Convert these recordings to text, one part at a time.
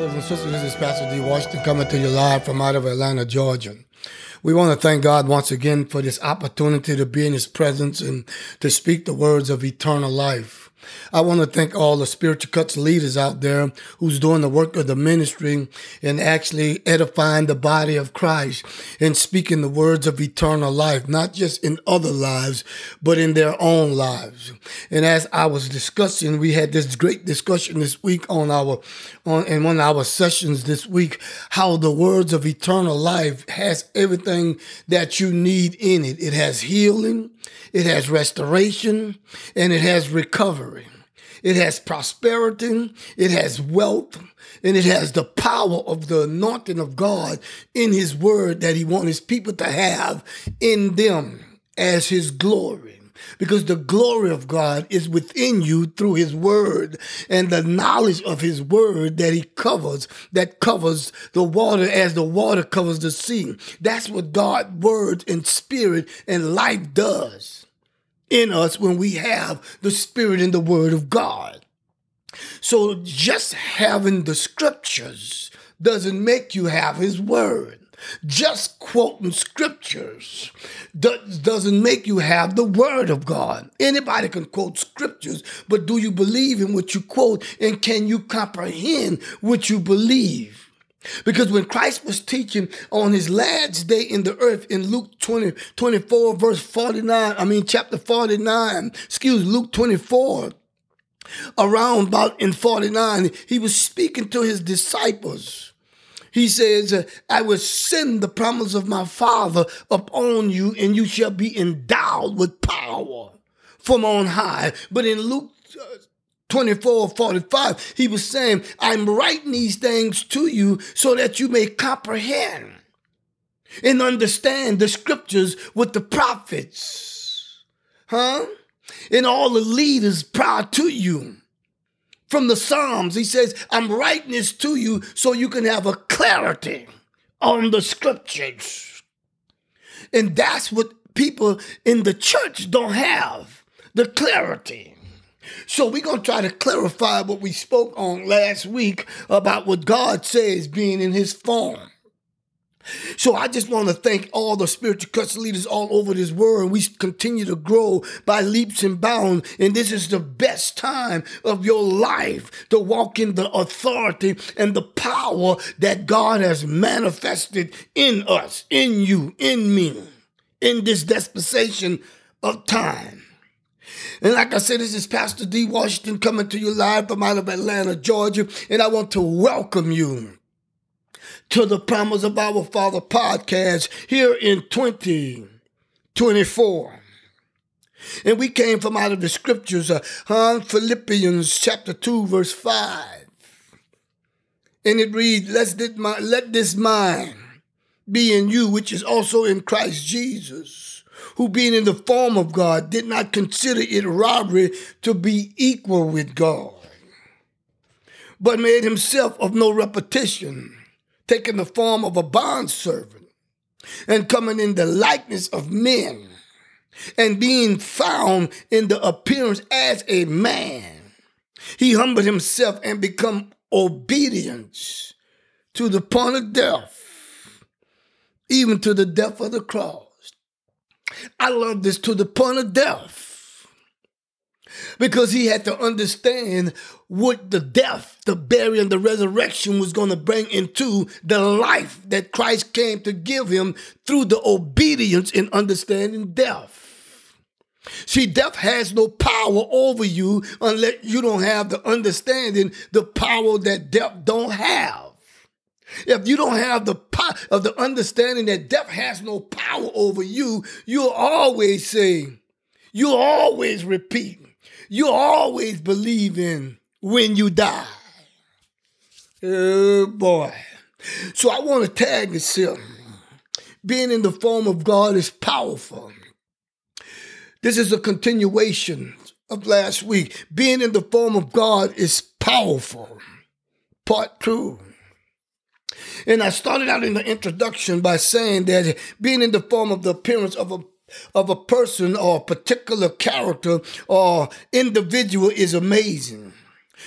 brothers and sisters, this is Pastor D. Washington coming to you live from out of Atlanta, Georgia. We want to thank God once again for this opportunity to be in His presence and to speak the words of eternal life. I want to thank all the Spiritual Cuts leaders out there who's doing the work of the ministry and actually edifying the body of Christ and speaking the words of eternal life, not just in other lives, but in their own lives. And as I was discussing, we had this great discussion this week in one of our sessions this week, how the words of eternal life has everything that you need in it. It has healing, it has restoration, and it has recovery. It has prosperity, it has wealth, and it has the power of the anointing of God in His word that He wants His people to have in them as His glory. Because the glory of God is within you through His word and the knowledge of His word that He covers, that covers the water as the water covers the sea. That's what God's word and spirit and life does in us when we have the spirit and the word of God. So just having the scriptures doesn't make you have His word. Just quoting scriptures doesn't make you have the word of God. Anybody can quote scriptures, but do you believe in what you quote, and can you comprehend what you believe? Because when Christ was teaching on His last day in the earth in Luke 24, verse 49, chapter 49, Luke 24, around about in 49, He was speaking to His disciples. He says, I will send the promise of my Father upon you, and you shall be endowed with power from on high. But in Luke 24:45, He was saying, I'm writing these things to you so that you may comprehend and understand the scriptures with the prophets, and all the leaders prior to you. From the Psalms, He says, I'm writing this to you so you can have a clarity on the scriptures. And that's what people in the church don't have, the clarity. So we're going to try to clarify what we spoke on last week about what God says being in His form. So I just want to thank all the Spiritual Cuts leaders all over this world. We continue to grow by leaps and bounds. And this is the best time of your life to walk in the authority and the power that God has manifested in us, in you, in me, in this dispensation of time. And like I said, this is Pastor D. Washington coming to you live from out of Atlanta, Georgia. And I want to welcome you to the Promise of Our Father podcast here in 2024. And we came from out of the scriptures, Philippians chapter 2, verse 5. And it reads, let this mind be in you, which is also in Christ Jesus, who being in the form of God, did not consider it robbery to be equal with God, but made Himself of no repetition, taking the form of a bondservant and coming in the likeness of men and being found in the appearance as a man. He humbled Himself and became obedient to the point of death, even to the death of the cross. I love this, to the point of death, because He had to understand what the death, the burial, and the resurrection was going to bring into the life that Christ came to give Him through the obedience and understanding death. See, death has no power over you unless you don't have the understanding, the power that death don't have. If you don't have the power of the understanding that death has no power over you, you'll always say, you'll always repeat, you'll always believe in when you die. Oh boy. So I want to tag this here. Being in the form of God is powerful. This is a continuation of last week. Being in the form of God is powerful. Part 2. And I started out in the introduction by saying that being in the form of the appearance of a person or a particular character or individual is amazing.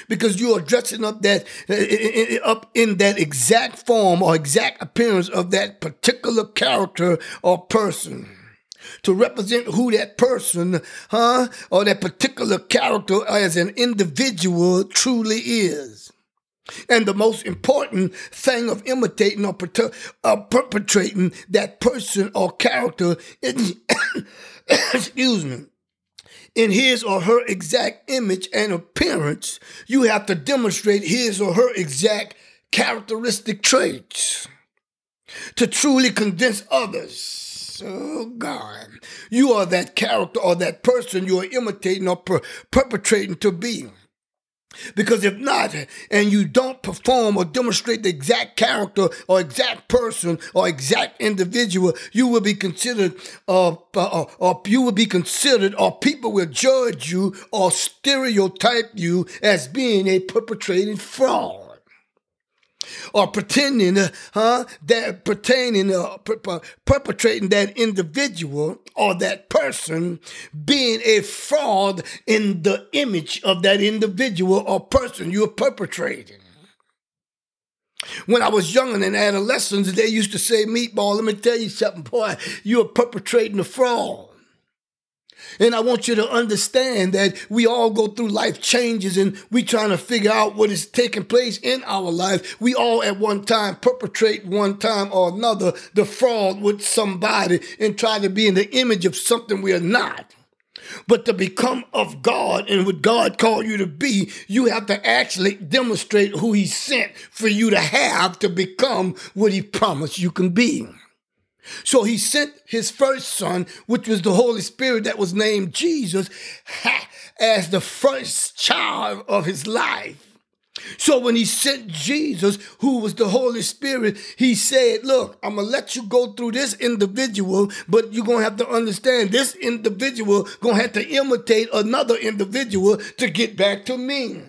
because you are dressing up in that exact form or exact appearance of that particular character or person to represent who that person, or that particular character as an individual truly is. And the most important thing of imitating or perpetrating that person or character is, excuse me, in his or her exact image and appearance, you have to demonstrate his or her exact characteristic traits to truly convince others, oh God, you are that character or that person you are imitating or perpetrating to be. Because if not, and you don't perform or demonstrate the exact character or exact person or exact individual, you will be considered, or people will judge you or stereotype you as being a perpetrating fraud. Or perpetrating that individual or that person being a fraud in the image of that individual or person you're perpetrating. When I was young and in adolescence, they used to say, "Meatball, let me tell you something, boy, you're perpetrating a fraud." And I want you to understand that we all go through life changes and we trying to figure out what is taking place in our life. We all at one time perpetrate one time or another the fraud with somebody and try to be in the image of something we are not. But to become of God and what God called you to be, you have to actually demonstrate who he sent for you to have to become what he promised you can be. So he sent his first son, which was the Holy Spirit that was named Jesus, as the first child of his life. So when he sent Jesus, who was the Holy Spirit, he said, "Look, I'm going to let you go through this individual, but you're going to have to understand this individual going to have to imitate another individual to get back to me.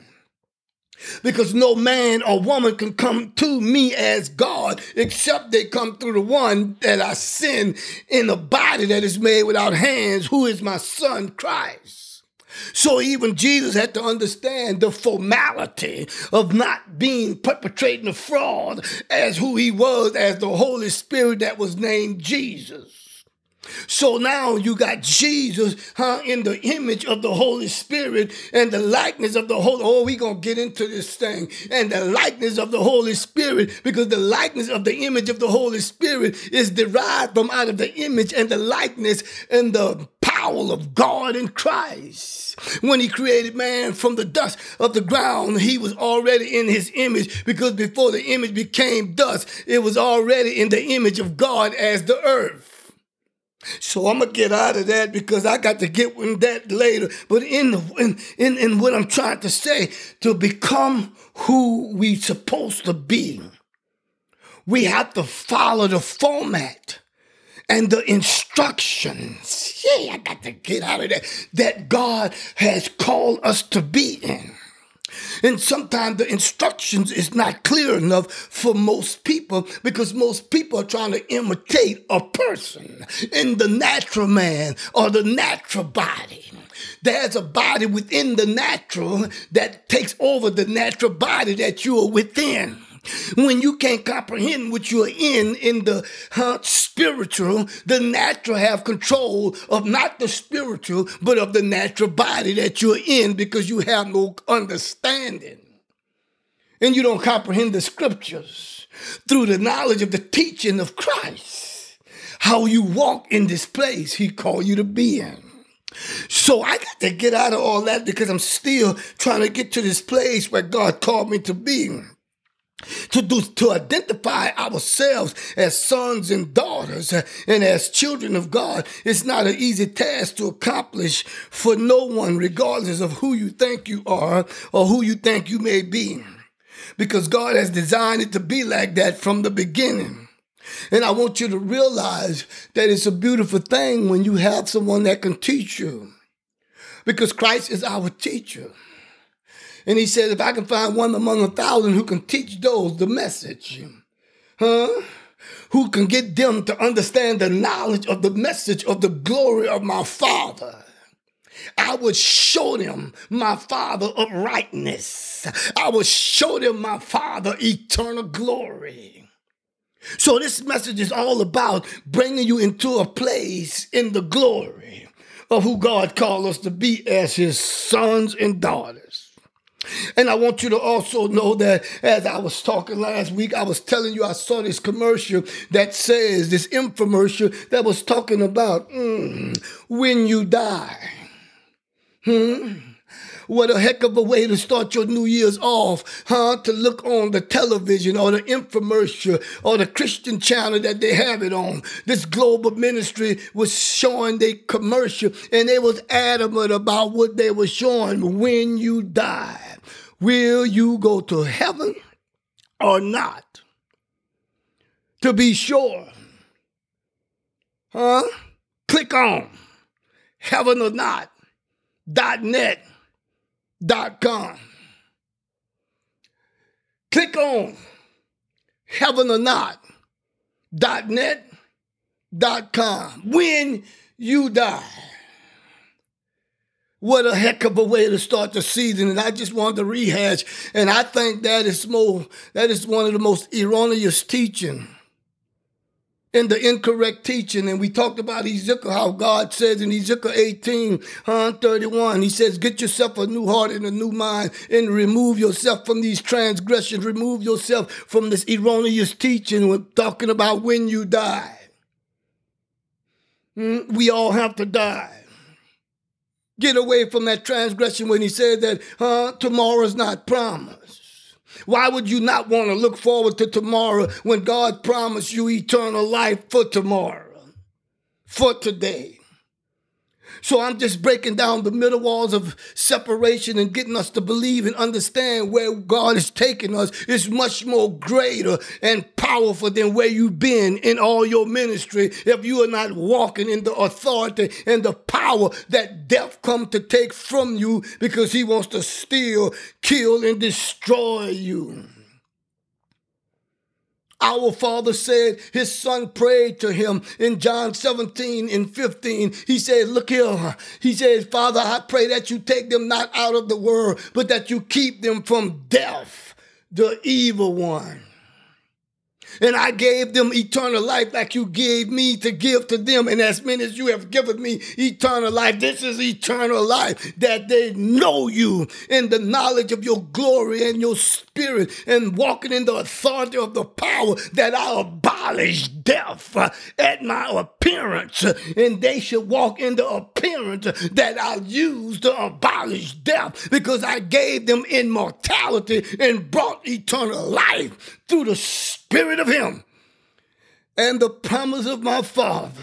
Because no man or woman can come to me as God except they come through the one that I send in a body that is made without hands, who is my son, Christ." So even Jesus had to understand the formality of not being perpetrating a fraud as who he was, as the Holy Spirit that was named Jesus. So now you got Jesus in the image of the Holy Spirit and the likeness of the Holy Spirit. Oh, we're going to get into this thing. And the likeness of the Holy Spirit, because the likeness of the image of the Holy Spirit is derived from out of the image and the likeness and the power of God in Christ. When he created man from the dust of the ground, he was already in his image, because before the image became dust, it was already in the image of God as the earth. So I'm going to get out of that because I got to get in that later. But in what I'm trying to say, to become who we supposed to be, we have to follow the format and the instructions. Yeah, I got to get out of that God has called us to be in. And sometimes the instructions is not clear enough for most people, because most people are trying to imitate a person in the natural man or the natural body. There's a body within the natural that takes over the natural body that you are within. When you can't comprehend what you're in the spiritual, the natural have control of not the spiritual, but of the natural body that you're in, because you have no understanding. And you don't comprehend the scriptures through the knowledge of the teaching of Christ, how you walk in this place he called you to be in. So I got to get out of all that, because I'm still trying to get to this place where God called me to be in. To identify ourselves as sons and daughters and as children of God is not an easy task to accomplish for no one, regardless of who you think you are or who you think you may be, because God has designed it to be like that from the beginning. And I want you to realize that it's a beautiful thing when you have someone that can teach you, because Christ is our teacher. And he said, if I can find one among 1,000 who can teach those the message, who can get them to understand the knowledge of the message of the glory of my Father, I would show them my Father uprightness. I would show them my Father eternal glory. So this message is all about bringing you into a place in the glory of who God called us to be as his sons and daughters. And I want you to also know that as I was talking last week, I was telling you I saw this commercial that says, this infomercial that was talking about when you die. What a heck of a way to start your New Year's off, huh? To look on the television or the infomercial or the Christian channel that they have it on. This global ministry was showing their commercial, and they was adamant about what they were showing. When you die, will you go to heaven or not? To be sure, huh? Click on heaven or not.net. .com. Click on heaven or not.net. .com. When you die. What a heck of a way to start the season. And I just wanted to rehash. And I think that is one of the most erroneous teaching. In the incorrect teaching. And we talked about Ezekiel, how God says in Ezekiel 18:31, he says, get yourself a new heart and a new mind and remove yourself from these transgressions. Remove yourself from this erroneous teaching. We're talking about when you die. We all have to die. Get away from that transgression when he said that tomorrow's not promised. Why would you not want to look forward to tomorrow when God promised you eternal life for tomorrow, for today? So I'm just breaking down the middle walls of separation and getting us to believe and understand where God is taking us is much more greater and powerful than where you've been in all your ministry if you are not walking in the authority and the power that death come to take from you because he wants to steal, kill, and destroy you. Our Father said his son prayed to him in John 17:15. He said, look here. He says, Father, I pray that you take them not out of the world, but that you keep them from death, the evil one. And I gave them eternal life like you gave me to give to them. And as many as you have given me eternal life, this is eternal life, that they know you in the knowledge of your glory and your spirit and walking in the authority of the power that I abolish death at my appearance. And they should walk in the appearance that I used to abolish death because I gave them immortality and brought eternal life through the Spirit of him and the promise of my Father.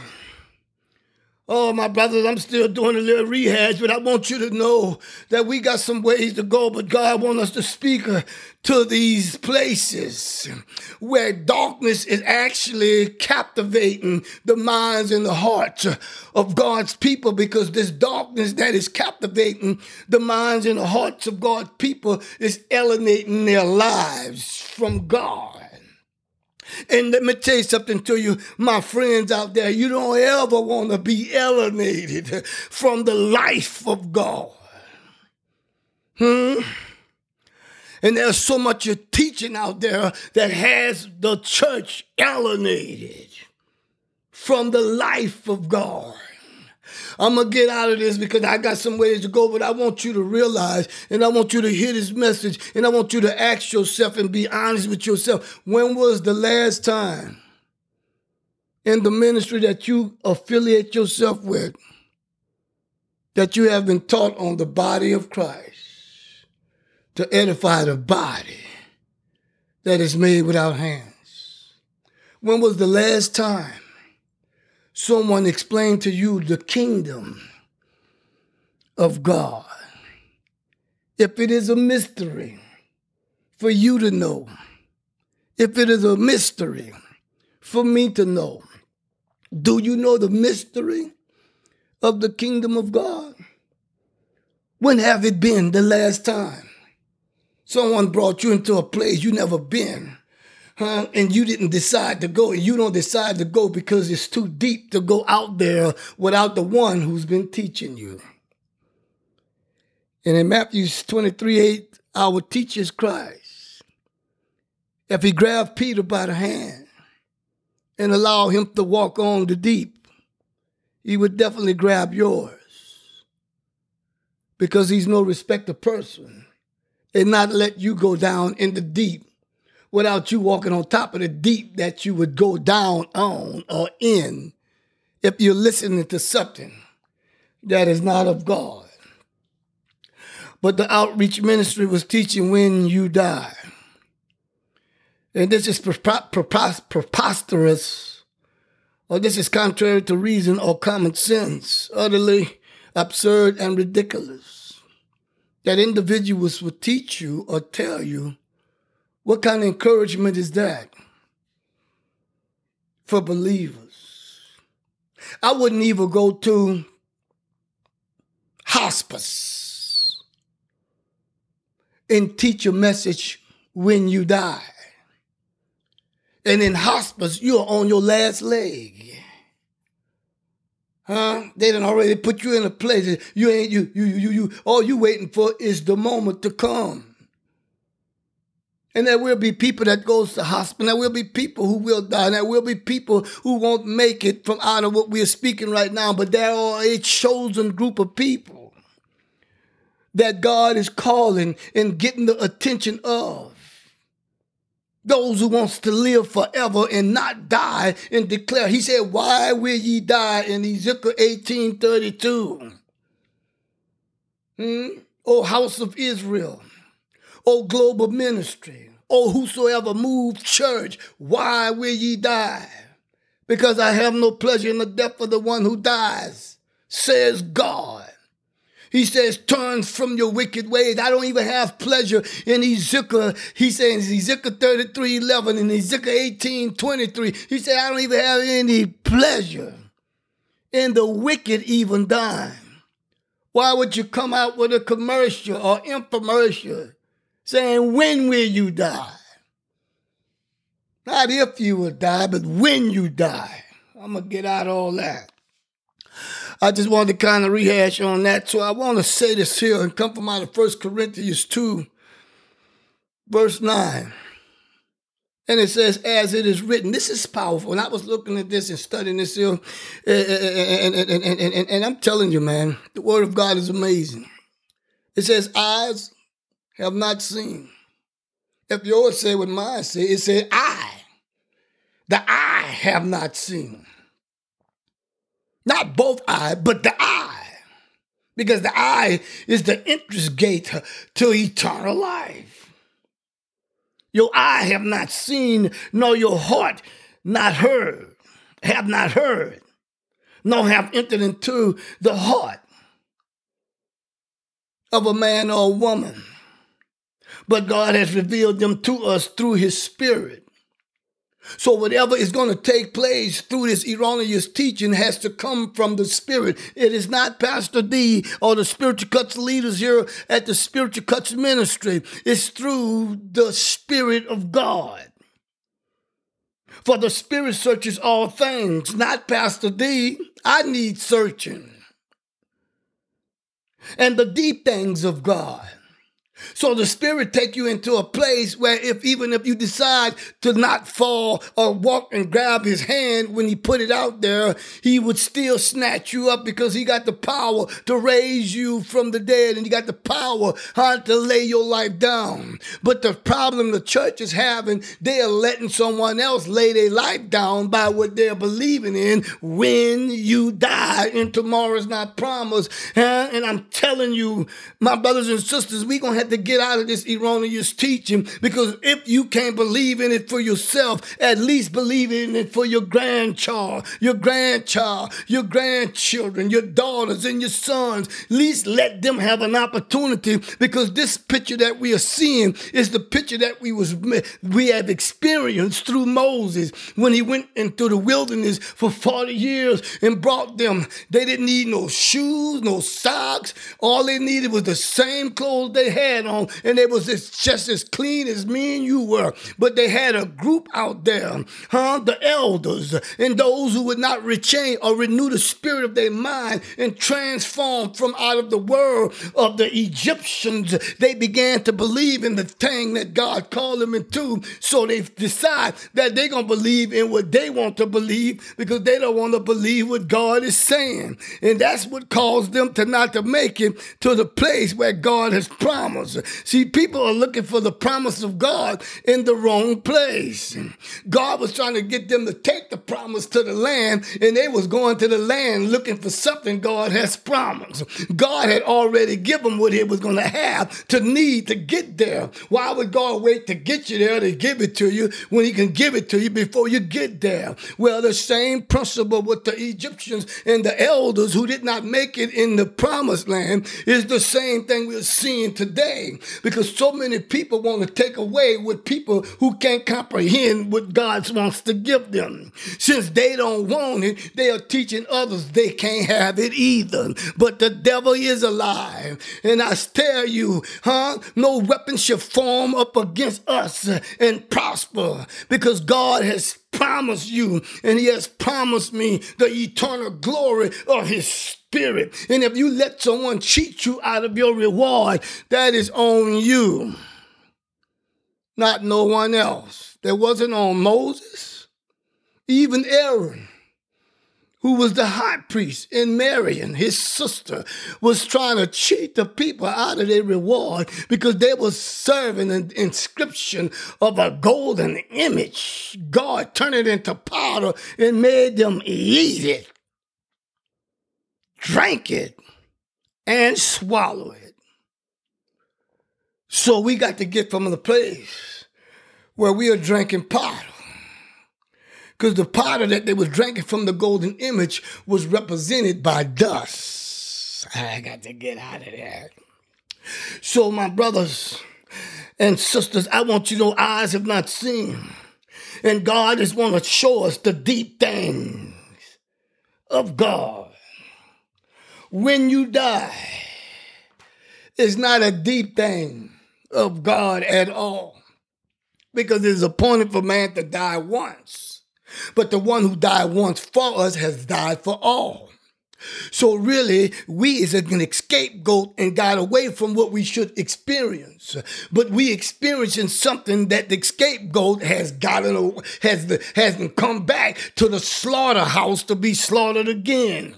Oh, my brothers, I'm still doing a little rehash, but I want you to know that we got some ways to go, but God wants us to speak to these places where darkness is actually captivating the minds and the hearts of God's people, because this darkness that is captivating the minds and the hearts of God's people is alienating their lives from God. And let me tell you something to you, my friends out there. You don't ever want to be alienated from the life of God. And there's so much of teaching out there that has the church alienated from the life of God. I'm going to get out of this because I got some ways to go, but I want you to realize and I want you to hear this message and I want you to ask yourself and be honest with yourself. When was the last time in the ministry that you affiliate yourself with that you have been taught on the body of Christ to edify the body that is made without hands? When was the last time someone explained to you the kingdom of God? If it is a mystery for you to know, if it is a mystery for me to know, do you know the mystery of the kingdom of God? When have it been the last time someone brought you into a place you never been? And you didn't decide to go, and you don't decide to go because it's too deep to go out there without the one who's been teaching you. And in Matthew 23:8, our teacher is Christ. If he grabbed Peter by the hand and allowed him to walk on the deep, he would definitely grab yours, because he's no respecter of person, and not let you go down in the deep without you walking on top of the deep that you would go down on or in if you're listening to something that is not of God. But the outreach ministry was teaching when you die. And this is preposterous, or this is contrary to reason or common sense, utterly absurd and ridiculous, that individuals will teach you or tell you. What kind of encouragement is that for believers? I wouldn't even go to hospice and teach a message when you die. And in hospice, you're on your last leg. They done already put you in a place. You ain't. All you waiting for is the moment to come. And there will be people that goes to hospital. There will be people who will die. There will be people who won't make it from out of what we are speaking right now. But there are a chosen group of people that God is calling and getting the attention of. Those who wants to live forever and not die and declare. He said, why will ye die? In Ezekiel 18:32. O house of Israel, O global ministry, O whosoever moved church, why will ye die? Because I have no pleasure in the death of the one who dies, says God. He says, turn from your wicked ways. I don't even have pleasure in Ezekiel. He says, Ezekiel 33:11 and Ezekiel 18:23. He said, I don't even have any pleasure in the wicked even dying. Why would you come out with a commercial or infomercial saying, when will you die? Not if you will die, but when you die. I'm going to get out of all that. I just wanted to kind of rehash on that. So I want to say this here and come from out of 1 Corinthians 2, verse 9. And it says, as it is written. This is powerful. And I was looking at this and studying this here. And I'm telling you, man, the word of God is amazing. It says, eyes have not seen. If yours say what mine say, it said, the eye have not seen. Not both eye, but the eye. Because the eye is the entrance gate to eternal life. Your eye have not seen, nor your heart not heard, have not heard, nor have entered into the heart of a man or a woman. But God has revealed them to us through his Spirit. So whatever is going to take place through this erroneous teaching has to come from the Spirit. It is not Pastor D or the Spiritual Cuts leaders here at the Spiritual Cuts ministry. It's through the Spirit of God. For the Spirit searches all things, not Pastor D. I need searching. And the deep things of God. So the Spirit take you into a place where even if you decide to not fall or walk and grab his hand when he put it out there, he would still snatch you up, because he got the power to raise you from the dead, and he got the power to lay your life down. But the problem the church is having, they are letting someone else lay their life down by what they're believing in. When you die, and tomorrow's not promised. And I'm telling you, my brothers and sisters, we're going to have to get out of this erroneous teaching, because if you can't believe in it for yourself, at least believe in it for your grandchild, your grandchildren, your daughters and your sons. At least let them have an opportunity, because this picture that we are seeing is the picture that we have experienced through Moses when he went into the wilderness for 40 years and brought them. They didn't need no shoes, no socks. All they needed was the same clothes they had had on, and it was just as clean as me and you were. But they had a group out there, the elders and those who would not retain or renew the spirit of their mind and transform from out of the world of the Egyptians. They began to believe in the thing that God called them into, so they decide that they're going to believe in what they want to believe because they don't want to believe what God is saying. And that's what caused them to not to make it to the place where God has promised. See, people are looking for the promise of God in the wrong place. God was trying to get them to take the promise to the land, and they was going to the land looking for something God has promised. God had already given what he was going to have to need to get there. Why would God wait to get you there to give it to you when he can give it to you before you get there? Well, the same principle with the Egyptians and the elders who did not make it in the promised land is the same thing we're seeing today, because so many people want to take away with people who can't comprehend what God wants to give them. Since they don't want it, they are teaching others they can't have it either. But the devil is alive. And I tell you, no weapon should form up against us and prosper, because God has promised you, and he has promised me the eternal glory of his spirit. And if you let someone cheat you out of your reward, that is on you, not no one else. That wasn't on Moses, even Aaron, who was the high priest, and Marian, his sister, was trying to cheat the people out of their reward because they were serving an inscription of a golden image. God turned it into powder and made them eat it, drink it, and swallow it. So we got to get from the place where we are drinking powder, because the powder that they were drinking from the golden image was represented by dust. I got to get out of that. So my brothers and sisters, I want you to know eyes have not seen, and God is going to show us the deep things of God. When you die, it's not a deep thing of God at all, because it is appointed for man to die once. But the one who died once for us has died for all. So really, we is an scapegoat and got away from what we should experience. But we experiencing something that the scapegoat has gotten, hasn't come back to the slaughterhouse to be slaughtered again.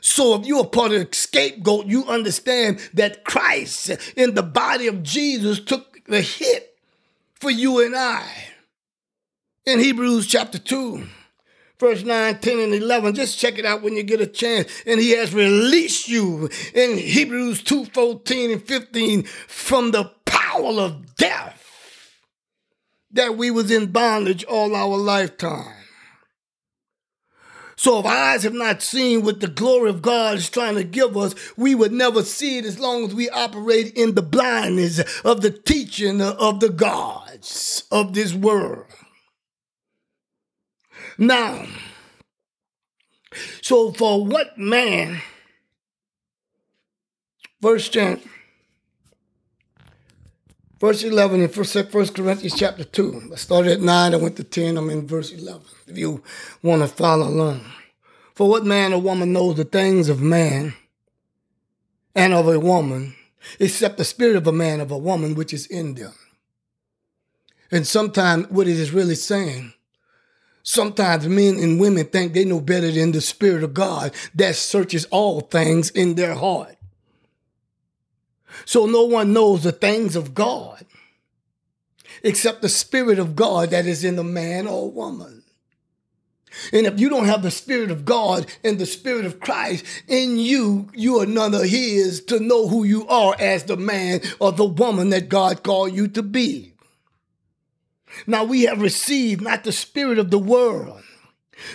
So if you're a part of the scapegoat, you understand that Christ in the body of Jesus took the hit for you and I. In Hebrews chapter 2, verse 9, 10, and 11, just check it out when you get a chance. And he has released you in Hebrews 2, 14 and 15 from the power of death that we was in bondage all our lifetime. So if eyes have not seen what the glory of God is trying to give us, we would never see it as long as we operate in the blindness of the teaching of the gods of this world. Now, so for what man, verse 10, verse 11 in 1 Corinthians chapter 2. I started at 9, I went to 10, I'm in verse 11, if you want to follow along. For what man or woman knows the things of man and of a woman, except the spirit of a man of a woman which is in them? And sometimes what it is really saying, sometimes men and women think they know better than the Spirit of God that searches all things in their heart. So no one knows the things of God except the Spirit of God that is in the man or woman. And if you don't have the Spirit of God and the Spirit of Christ in you, you are none of his to know who you are as the man or the woman that God called you to be. Now we have received not the spirit of the world,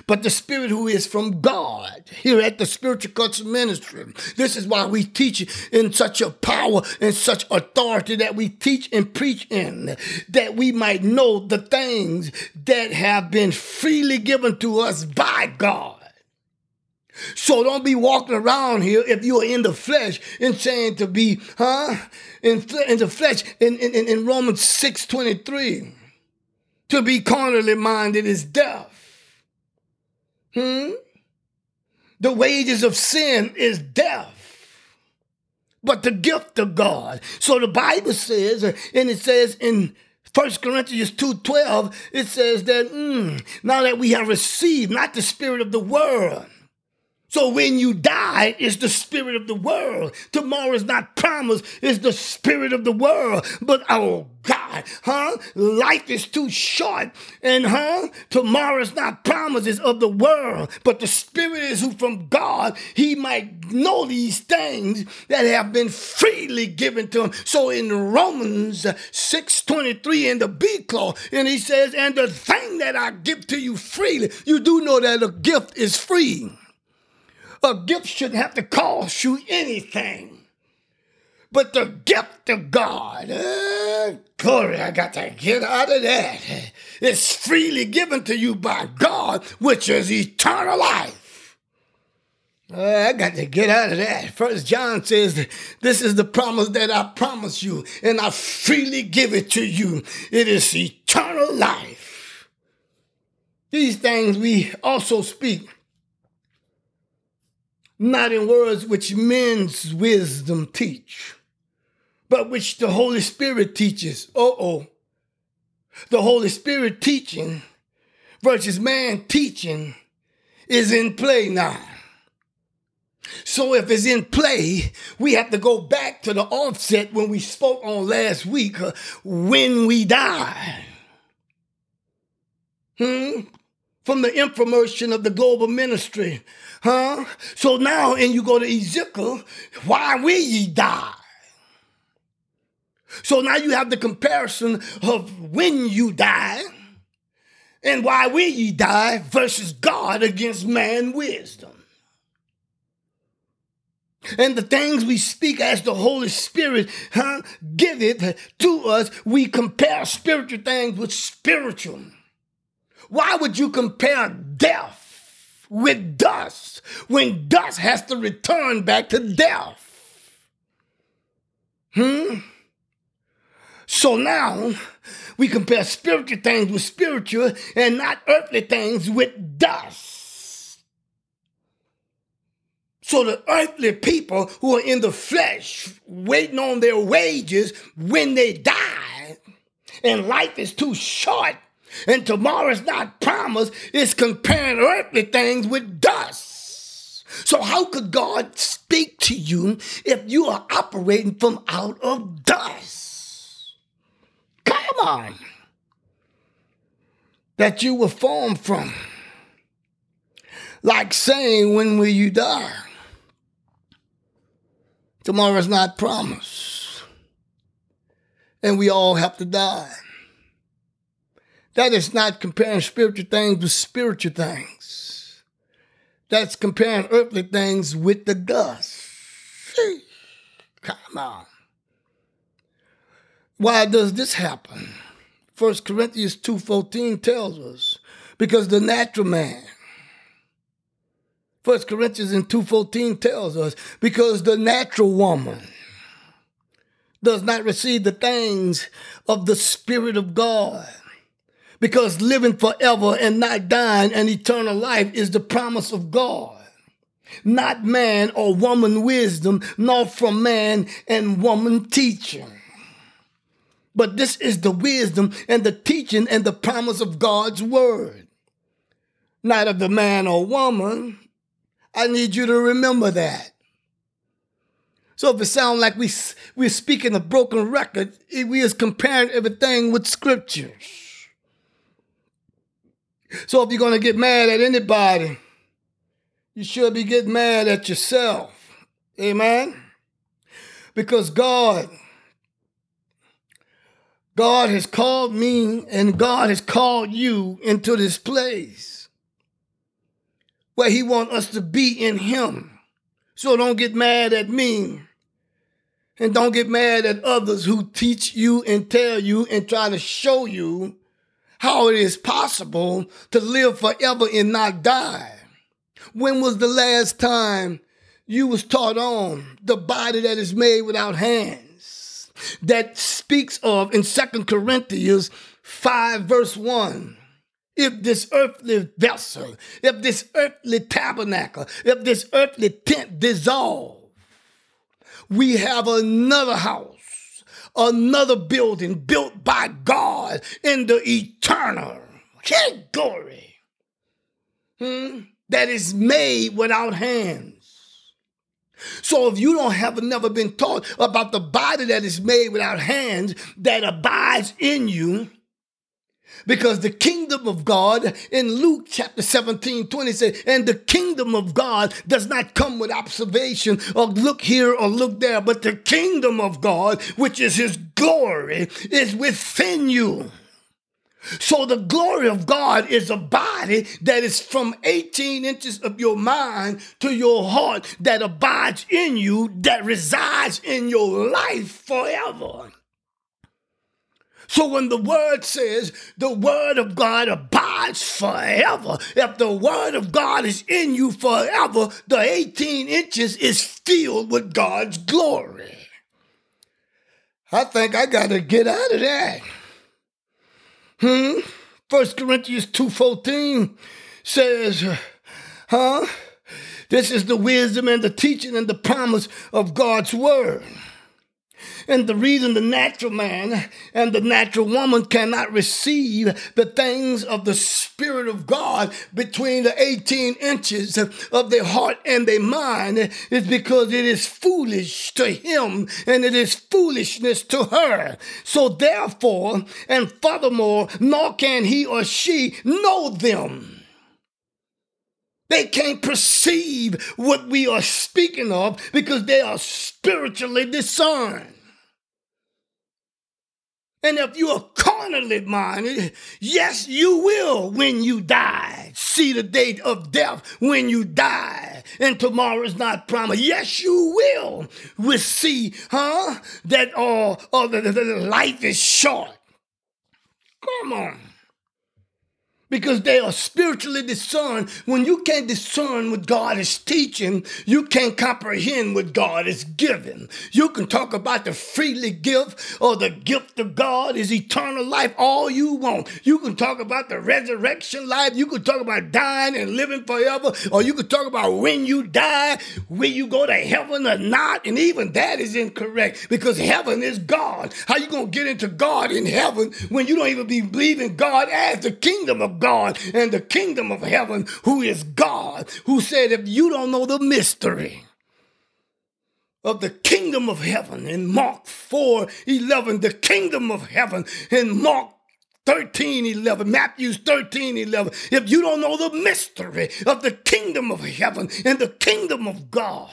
but the spirit who is from God here at the Spiritual Cuts Ministry. This is why we teach in such a power and such authority that we teach and preach in, that we might know the things that have been freely given to us by God. So don't be walking around here if you're in the flesh and saying to be, in the flesh in Romans 6:23. To be carnally minded is death. The wages of sin is death, but the gift of God. So the Bible says, and it says in 1 Corinthians 2:12, it says that now that we have received not the spirit of the world. So when you die, it's the spirit of the world. Tomorrow is not promised. It's the spirit of the world. But oh God, life is too short. And tomorrow is not promised. It's of the world. But the spirit is who from God, he might know these things that have been freely given to him. So in Romans 6:23 in the B clause, and he says, and the thing that I give to you freely, you do know that a gift is free. A gift shouldn't have to cost you anything. But the gift of God, glory, I got to get out of that. It's freely given to you by God, which is eternal life. I got to get out of that. 1 John says, this is the promise that I promise you, and I freely give it to you. It is eternal life. These things we also speak, not in words which men's wisdom teach, but which the Holy Spirit teaches. The Holy Spirit teaching versus man teaching is in play now. So if it's in play, we have to go back to the offset when we spoke on last week, when we die. From the infomercial of the global ministry. So now, and you go to Ezekiel, why will ye die? So now you have the comparison of when you die and why will ye die versus God against man wisdom. And the things we speak as the Holy Spirit give it to us, we compare spiritual things with spiritual. Why would you compare death with dust when dust has to return back to death? So now we compare spiritual things with spiritual and not earthly things with dust. So the earthly people who are in the flesh waiting on their wages when they die and life is too short, and tomorrow's not promised, it's comparing earthly things with dust. So how could God speak to you if you are operating from out of dust? Come on. That you were formed from. Like saying, when will you die? Tomorrow's not promised. And we all have to die. That is not comparing spiritual things with spiritual things. That's comparing earthly things with the dust. Come on. Why does this happen? 1 Corinthians 2:14 tells us, because the natural man, 1 Corinthians 2:14 tells us, because the natural woman does not receive the things of the Spirit of God. Because living forever and not dying and eternal life is the promise of God. Not man or woman wisdom, nor from man and woman teaching. But this is the wisdom and the teaching and the promise of God's word. Not of the man or woman. I need you to remember that. So if it sounds like we're speaking a broken record, we is comparing everything with scriptures. So if you're going to get mad at anybody, you should be getting mad at yourself. Amen? Because God has called me and God has called you into this place where he wants us to be in him. So don't get mad at me and don't get mad at others who teach you and tell you and try to show you how it is possible to live forever and not die. When was the last time you was taught on the body that is made without hands? That speaks of in 2 Corinthians 5 verse 1. If this earthly vessel, if this earthly tabernacle, if this earthly tent dissolve, we have another house, another building built by God in the eternal. Hey, glory. That is made without hands. So if you don't have never been taught about the body that is made without hands that abides in you, because the kingdom of God in Luke chapter 17:20 says, and the kingdom of God does not come with observation or look here or look there, but the kingdom of God, which is his glory, is within you. So the glory of God is a body that is from 18 inches of your mind to your heart that abides in you, that resides in your life forever. So when the word says the word of God abides forever, if the word of God is in you forever, the 18 inches is filled with God's glory. I think I got to get out of that. 1 Corinthians 2:14 says, this is the wisdom and the teaching and the promise of God's word. And the reason the natural man and the natural woman cannot receive the things of the Spirit of God between the 18 inches of their heart and their mind is because it is foolish to him and it is foolishness to her. So therefore, and furthermore, nor can he or she know them. They can't perceive what we are speaking of because they are spiritually discerned. And if you are carnally minded, yes, you will when you die. See the date of death when you die. And tomorrow is not promised. Yes, you will. We'll see, that the life is short. Come on. Because they are spiritually discerned. When you can't discern what God is teaching, you can't comprehend what God is giving. You can talk about the freely gift or the gift of God is eternal life all you want. You can talk about the resurrection life. You can talk about dying and living forever. Or you can talk about when you die, will you go to heaven or not? And even that is incorrect because heaven is God. How you going to get into God in heaven when you don't even believe in God as the kingdom of God? God and the kingdom of heaven, who is God, who said, if you don't know the mystery of the kingdom of heaven in Mark 4:11, the kingdom of heaven in Mark 13:11, Matthew 13:11, if you don't know the mystery of the kingdom of heaven and the kingdom of God,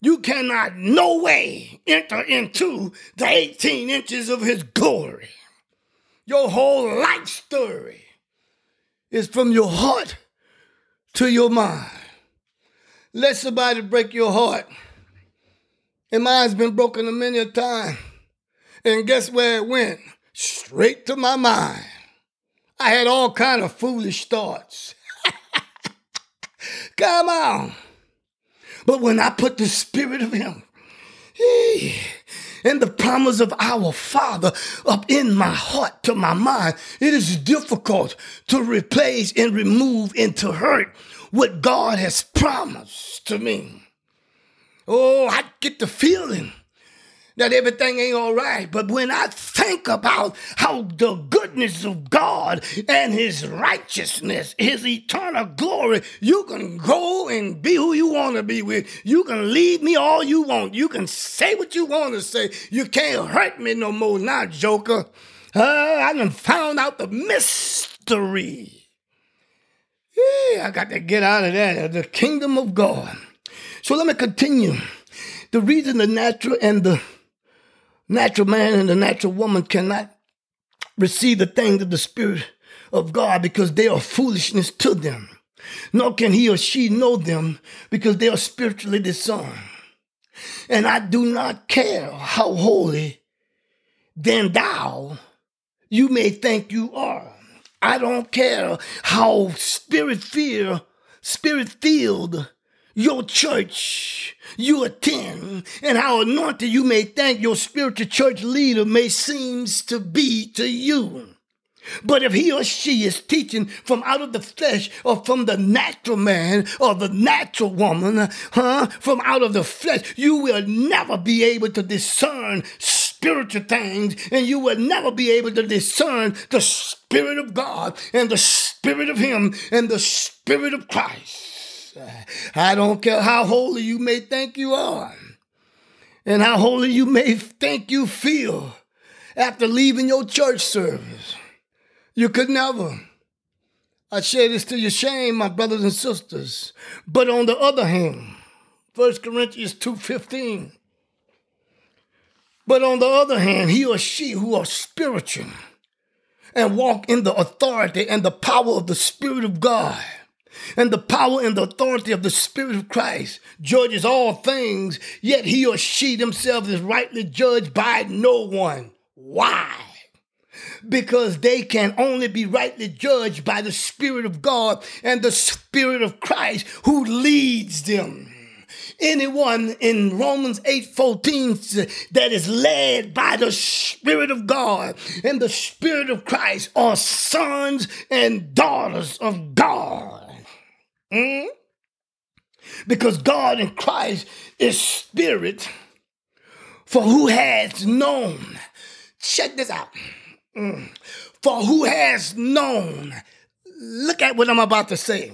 you cannot no way enter into the 18 inches of his glory. Your whole life story is from your heart to your mind. Let somebody break your heart. And mine's been broken a many a time. And guess where it went? Straight to my mind. I had all kind of foolish thoughts. Come on. But when I put the spirit of him, and the promise of our Father up in my heart to my mind, it is difficult to replace and remove and to hurt what God has promised to me. Oh, I get the feeling that everything ain't all right. But when I think about how the goodness of God and his righteousness, his eternal glory, you can go and be who you want to be with. You can leave me all you want. You can say what you want to say. You can't hurt me no more now, Joker. I done found out the mystery. I got to get out of that. The kingdom of God. So let me continue. The reason the natural and the natural man and the natural woman cannot receive the things of the Spirit of God because they are foolishness to them. Nor can he or she know them because they are spiritually discerned. And I do not care how holy than thou you may think you are. I don't care how spirit fear spirit-filled your church you attend and how anointed you may think your spiritual church leader may seems to be to you. But if he or she is teaching from out of the flesh or from the natural man or the natural woman, from out of the flesh, you will never be able to discern spiritual things, and you will never be able to discern the Spirit of God and the Spirit of Him and the Spirit of Christ. I don't care how holy you may think you are and how holy you may think you feel after leaving your church service. You could never. I share this to your shame, my brothers and sisters. But on the other hand, 1 Corinthians 2:15. But on the other hand, he or she who are spiritual and walk in the authority and the power of the Spirit of God and the power and the authority of the Spirit of Christ judges all things, yet he or she themselves is rightly judged by no one. Why? Because they can only be rightly judged by the Spirit of God and the Spirit of Christ who leads them. Anyone in Romans 8:14 that is led by the Spirit of God and the Spirit of Christ are sons and daughters of God. Because God in Christ is spirit, for who has known. Check this out. For who has known, look at what I'm about to say.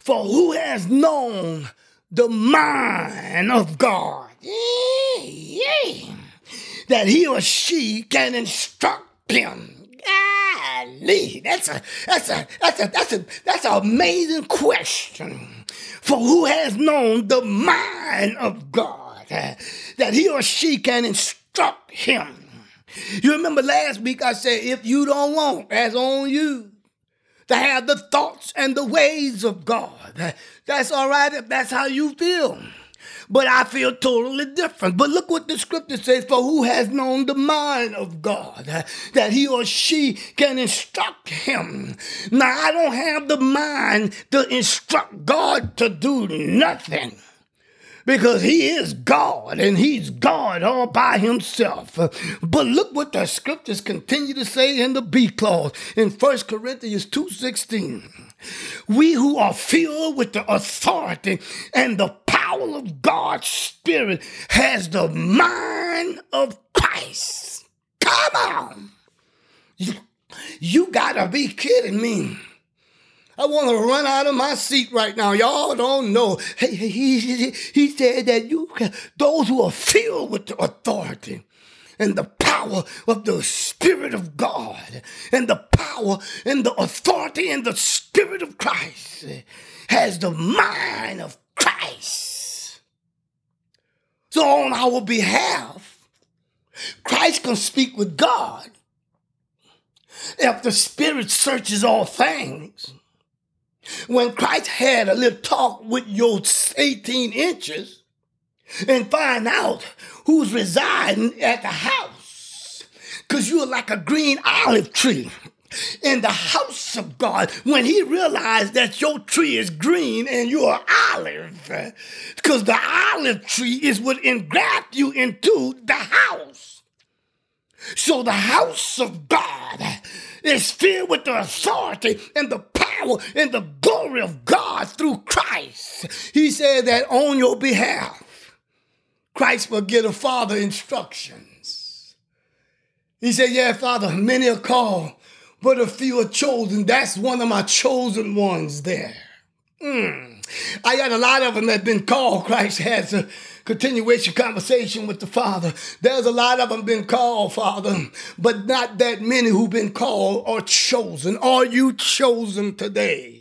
For who has known the mind of God, that he or she can instruct him? Golly, that's an amazing question. For who has known the mind of God, that he or she can instruct him? You remember last week I said, if you don't want, that's on you, to have the thoughts and the ways of God. That's all right if that's how you feel. But I feel totally different. But look what the scripture says, for who has known the mind of God, that he or she can instruct him. Now, I don't have the mind to instruct God to do nothing. Because he is God, and he's God all by himself. But look what the scriptures continue to say in the B clause in 1 Corinthians 2:16. We who are filled with the authority and the power of God's Spirit has the mind of Christ. Come on. You gotta be kidding me. I want to run out of my seat right now. Y'all don't know. He said that those who are filled with the authority and the power of the Spirit of God and the power and the authority and the Spirit of Christ has the mind of Christ. So on our behalf, Christ can speak with God. If the Spirit searches all things, when Christ had a little talk with your 18 inches and find out who's residing at the house, because you're like a green olive tree in the house of God, when he realized that your tree is green and you're an olive, because the olive tree is what engrafted you into the house. So the house of God is filled with the authority and the power and the glory of God through Christ. He said that on your behalf, Christ will give the Father instructions. He said, yeah, Father, many are called, but a few are chosen. That's one of my chosen ones there. I got a lot of them that have been called. Christ has a continuation conversation with the Father. There's a lot of them been called, Father, but not that many who've been called or chosen. Are you chosen today?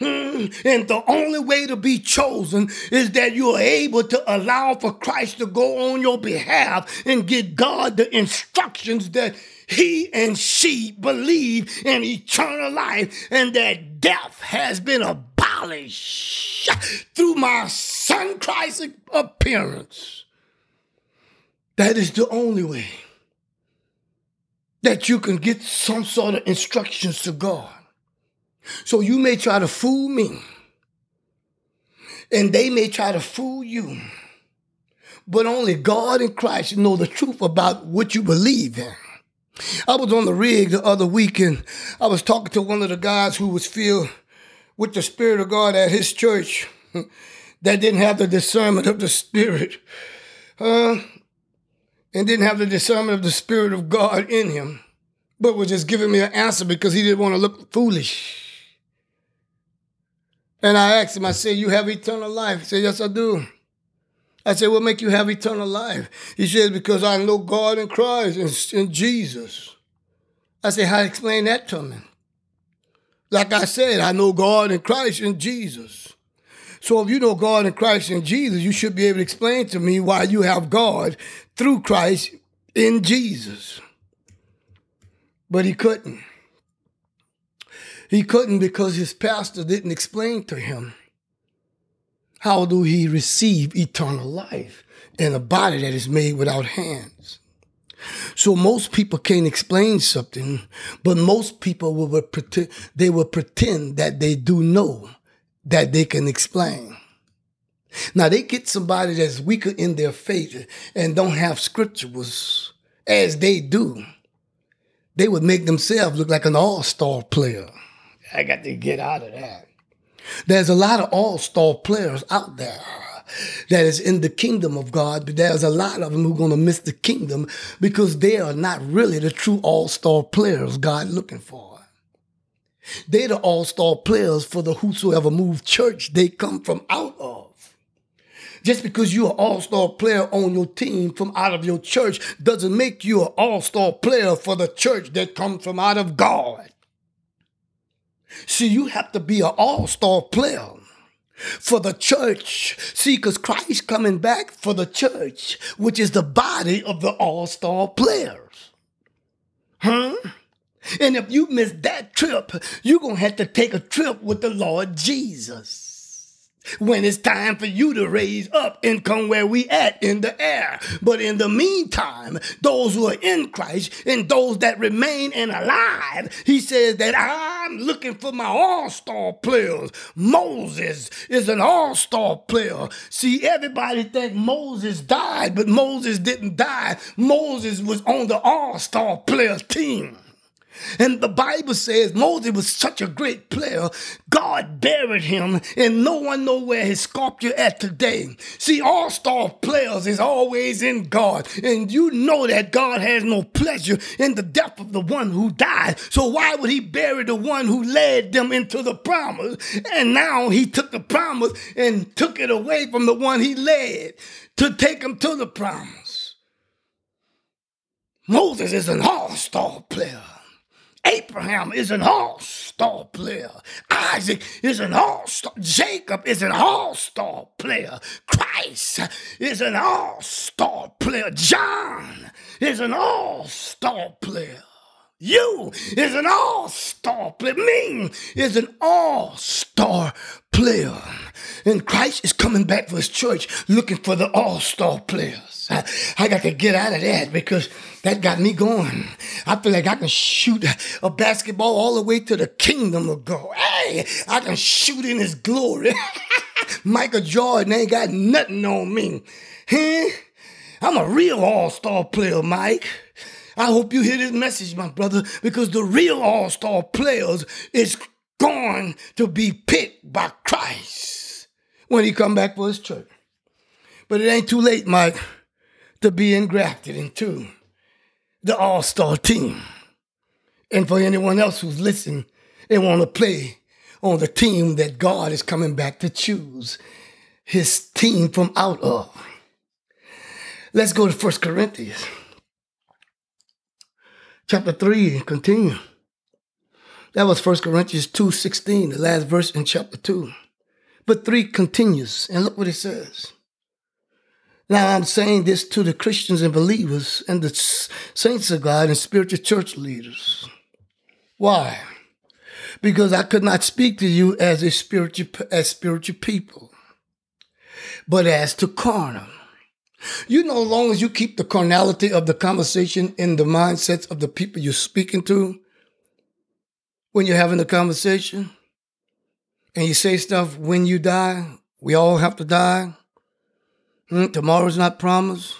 And the only way to be chosen is that you are able to allow for Christ to go on your behalf and get God the instructions that he and she believe in eternal life and that death has been abolished through my son Christ's appearance. That is the only way that you can get some sort of instructions to God. So you may try to fool me And they may try to fool you. But only God and Christ know the truth about what you believe in. I was on the rig the other week, and I was talking to one of the guys who was filled with the Spirit of God at his church that didn't have the discernment of the Spirit and didn't have the discernment of the Spirit of God in him, but was just giving me an answer because he didn't want to look foolish. And I asked him, I said, "You have eternal life?" He said, "Yes, I do." I said, "What make you have eternal life?" He said, "Because I know God and Christ and Jesus." I said, "How to explain that to me?" Like I said, I know God and Christ and Jesus. So if you know God and Christ and Jesus, you should be able to explain to me why you have God through Christ in Jesus. But he couldn't. He couldn't because his pastor didn't explain to him. How do he receive eternal life in a body that is made without hands? So most people can't explain something, but most people will pretend that they do know that they can explain. Now they get somebody that's weaker in their faith and don't have scriptures as they do. They would make themselves look like an all-star player. I got to get out of that. There's a lot of all-star players out there that is in the kingdom of God, but there's a lot of them who are going to miss the kingdom because they are not really the true all-star players God looking for. They're the all-star players for the whosoever moved church they come from out of. Just because you're an all-star player on your team from out of your church doesn't make you an all-star player for the church that comes from out of God. See, you have to be an all-star player for the church. See, because Christ coming back for the church, which is the body of the all-star players. And if you miss that trip, you're going to have to take a trip with the Lord Jesus. When it's time for you to raise up and come where we at in the air. But in the meantime, those who are in Christ and those that remain and alive, he says that I'm looking for my all-star players. Moses is an all-star player. See, everybody think Moses died, but Moses didn't die. Moses was on the all-star players team. And the Bible says Moses was such a great player, God buried him, and no one knows where his sculpture at today. See, all-star players is always in God, and you know that God has no pleasure in the death of the one who died. So why would he bury the one who led them into the promise? And now he took the promise and took it away from the one he led to take him to the promise. Moses is an all-star player. Abraham is an all-star player. Isaac is an all-star. Jacob is an all-star player. Christ is an all-star player. John is an all-star player. You is an all-star player. Me is an all-star player. And Christ is coming back for his church looking for the all-star players. I got to get out of that because that got me going. I feel like I can shoot a basketball all the way to the kingdom of God. Hey, I can shoot in his glory. Michael Jordan ain't got nothing on me. I'm a real all-star player, Mike. I hope you hear this message, my brother, because the real all-star players is going to be picked by Christ when he come back for his church. But it ain't too late, Mike, to be engrafted into the all-star team. And for anyone else who's listening and want to play on the team that God is coming back to choose his team from out of. Let's go to 1 Corinthians. Chapter 3, continue. That was 1 Corinthians 2:16, the last verse in chapter 2. But 3 continues, and look what it says. Now I'm saying this to the Christians and believers and the saints of God and spiritual church leaders. Why? Because I could not speak to you as spiritual people, but as to carnal. You know, as long as you keep the carnality of the conversation in the mindsets of the people you're speaking to, when you're having a conversation, and you say stuff, when you die, We all have to die. Tomorrow's not promised.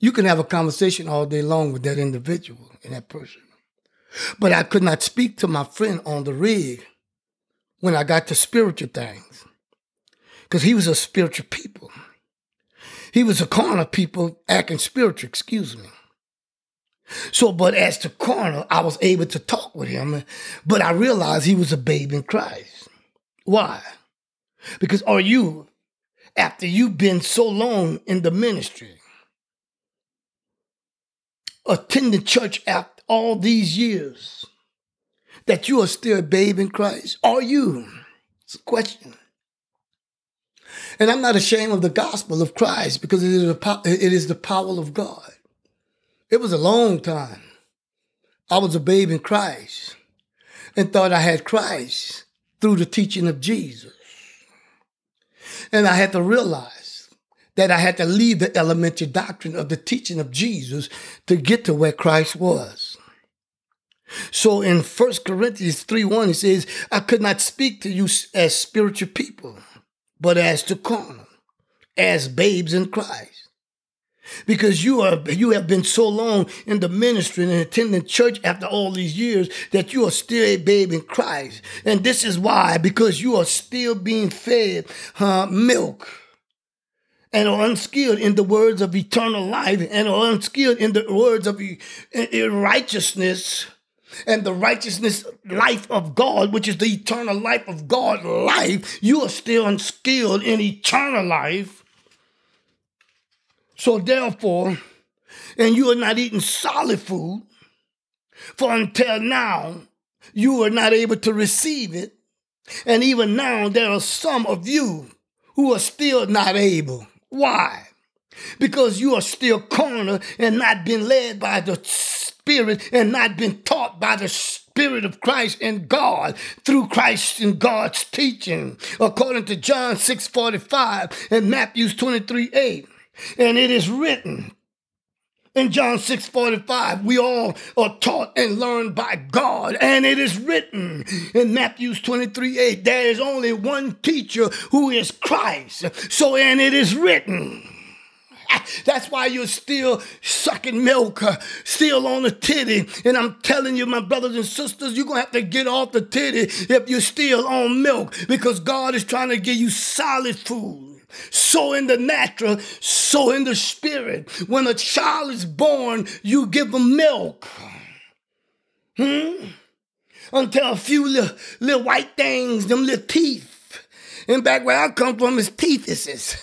You can have a conversation all day long with that individual and that person. But I could not speak to my friend on the rig when I got to spiritual things, because he was a spiritual people. He was a carnal people acting spiritual, excuse me. So, but as to carnal, I was able to talk with him, but I realized he was a babe in Christ. Why? Because are you, after you've been so long in the ministry, attending church after all these years, that you are still a babe in Christ? Are you? It's a question. And I'm not ashamed of the gospel of Christ, because it is the power of God. It was a long time. I was a babe in Christ and thought I had Christ through the teaching of Jesus. And I had to realize that I had to leave the elementary doctrine of the teaching of Jesus to get to where Christ was. So in 1 Corinthians 3:1, it says, I could not speak to you as spiritual people, but as to carnal, as babes in Christ. Because you have been so long in the ministry and attending church after all these years that you are still a babe in Christ. And this is why, because you are still being fed milk and are unskilled in the words of eternal life and are unskilled in the words of righteousness and the righteousness life of God, which is the eternal life of God life. You are still unskilled in eternal life. So therefore, and you are not eating solid food, for until now, you were not able to receive it. And even now, there are some of you who are still not able. Why? Because you are still carnal and not been led by the Spirit and not been taught by the Spirit of Christ and God through Christ and God's teaching, according to John 6:45 and Matthew 23:8. And it is written in John 6:45, we all are taught and learned by God. And it is written in Matthew 23:8, there is only one teacher, who is Christ. So, and it is written. That's why you're still sucking milk, still on the titty. And I'm telling you, my brothers and sisters, you're going to have to get off the titty if you're still on milk, because God is trying to give you solid food. So in the natural, so in the spirit. When a child is born, you give them milk. Until a few little white things, them little teeth. And back where I come from is teethuses.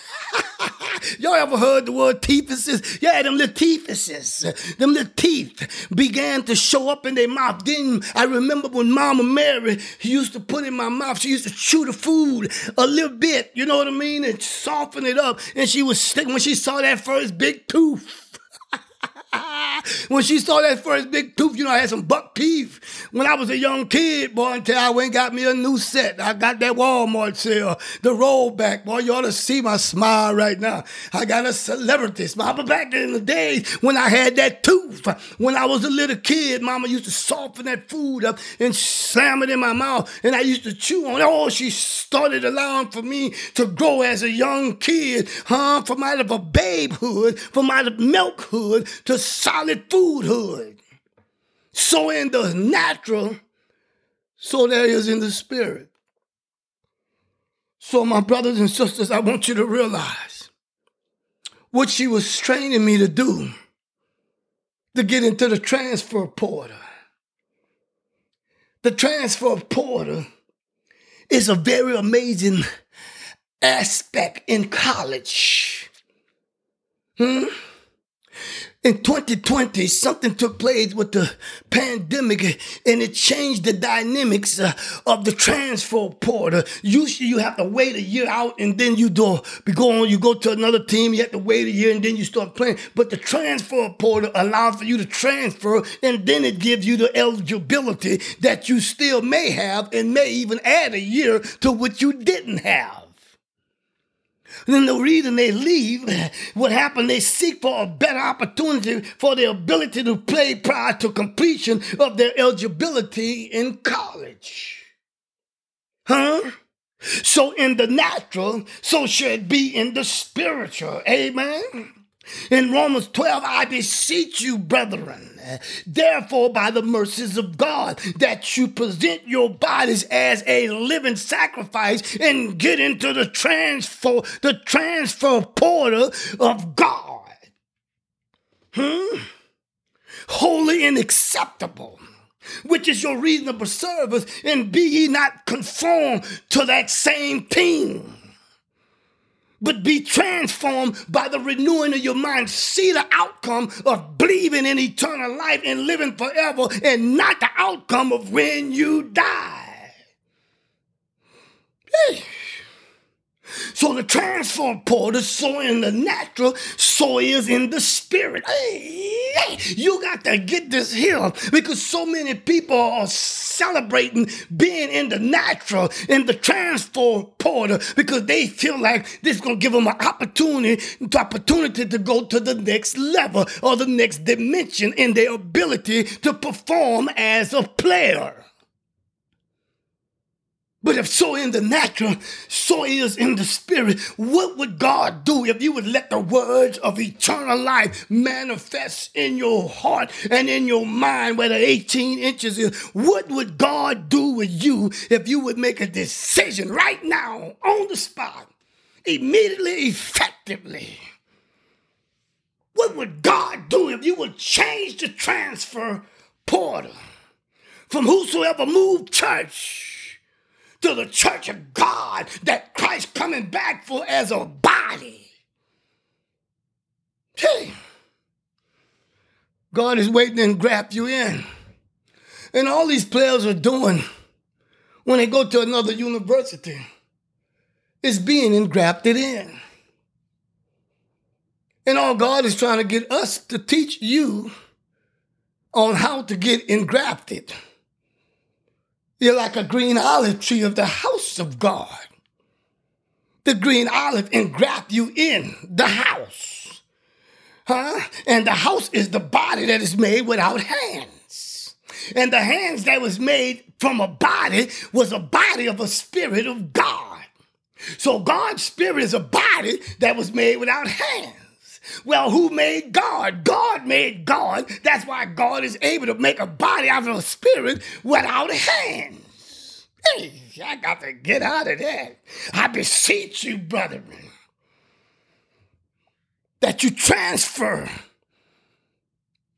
Y'all ever heard the word teethuses? Yeah, them little teethuses. Them little teeth began to show up in their mouth. Then I remember when Mama Mary used to put in my mouth, she used to chew the food a little bit, you know what I mean, and soften it up. And she was sick when she saw that first big tooth. When she saw that first big tooth, you know, I had some buck teeth when I was a young kid, boy, until I went and got me a new set. I got that Walmart sale, the rollback. Boy, you ought to see my smile right now. I got a celebrity smile. But back in the days when I had that tooth, when I was a little kid, Mama used to soften that food up and slam it in my mouth, and I used to chew on it. Oh, she started allowing for me to grow as a young kid, from out of a babehood, from out of milkhood to solid foodhood. So in the natural, so there is in the spirit. So my brothers and sisters, I want you to realize what she was training me to do, to get into the transfer portal. The transfer portal is a very amazing aspect in college. In 2020, something took place with the pandemic, and it changed the dynamics of the transfer portal. Usually, you have to wait a year out, and then you go to another team. You have to wait a year, and then you start playing. But the transfer portal allows for you to transfer, and then it gives you the eligibility that you still may have, and may even add a year to what you didn't have. And then the reason they leave, what happened, they seek for a better opportunity for their ability to play prior to completion of their eligibility in college. So in the natural, so shall it be in the spiritual. Amen. In Romans 12, I beseech you, brethren, therefore by the mercies of God, that you present your bodies as a living sacrifice and get into the transfer portal of God. Holy and acceptable, which is your reasonable service, and be ye not conformed to that same thing, but be transformed by the renewing of your mind. See the outcome of believing in eternal life and living forever, and not the outcome of when you die. So the transform portal, so in the natural, so is in the spirit. You got to get this here, because so many people are celebrating being in the natural, in the transform portal, because they feel like this is going to give them an opportunity to go to the next level or the next dimension in their ability to perform as a player. But if so in the natural, so is in the spirit, what would God do if you would let the words of eternal life manifest in your heart and in your mind where the 18 inches is? What would God do with you if you would make a decision right now, on the spot, immediately, effectively? What would God do if you would change the transfer portal from whosoever moved church to the church of God that Christ coming back for as a body? God is waiting to grab you in. And all these players are doing when they go to another university is being engrafted in. And all God is trying to get us to teach you on how to get engrafted. You're like a green olive tree of the house of God. The green olive engraft you in the house. And the house is the body that is made without hands. And the hands that was made from a body was a body of a spirit of God. So God's spirit is a body that was made without hands. Well, who made God? God made God. That's why God is able to make a body out of a spirit without hands. I got to get out of that. I beseech you, brethren, that you transfer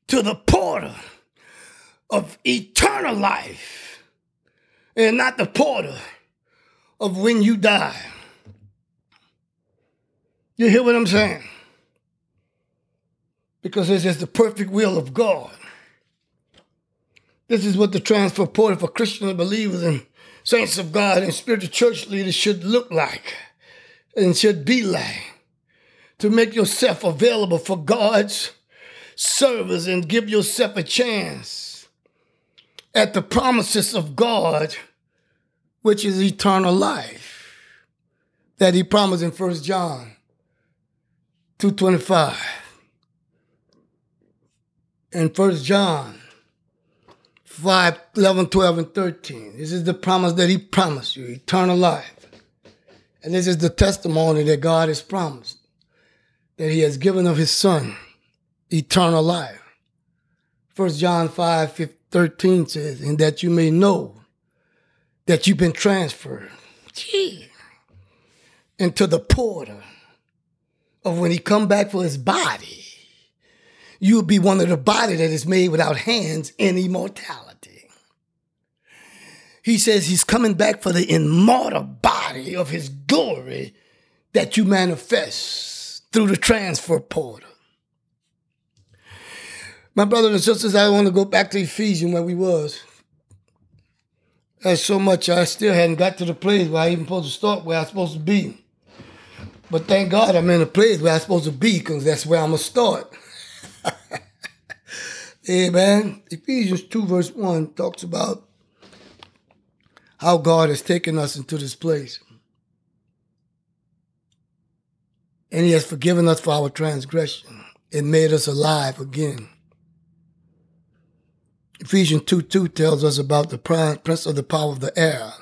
to the portal of eternal life and not the portal of when you die. You hear what I'm saying? Because this is the perfect will of God. This is what the transfer portal for Christian believers and saints of God and spiritual church leaders should look like and should be like. To make yourself available for God's service and give yourself a chance at the promises of God, which is eternal life, that he promised in 1 John 2:25. And 1 John 5, 11, 12, and 13. This is the promise that he promised you, eternal life. And this is the testimony that God has promised, that he has given of his son, eternal life. 1 John 5, 15, 13 says, and that you may know that you've been transferred into the portal of when he come back for his body. You'll be one of the body that is made without hands in immortality. He says he's coming back for the immortal body of his glory that you manifest through the transfer portal. My brothers and sisters, I want to go back to Ephesians where we was. There's so much I still hadn't got to the place where I even supposed to start, where I was supposed to be. But thank God I'm in a place where I'm supposed to be, because that's where I'm going to start. Amen. Ephesians 2 verse 1 talks about how God has taken us into this place. And he has forgiven us for our transgression and made us alive again. Ephesians 2:2 tells us about the prince of the power of the air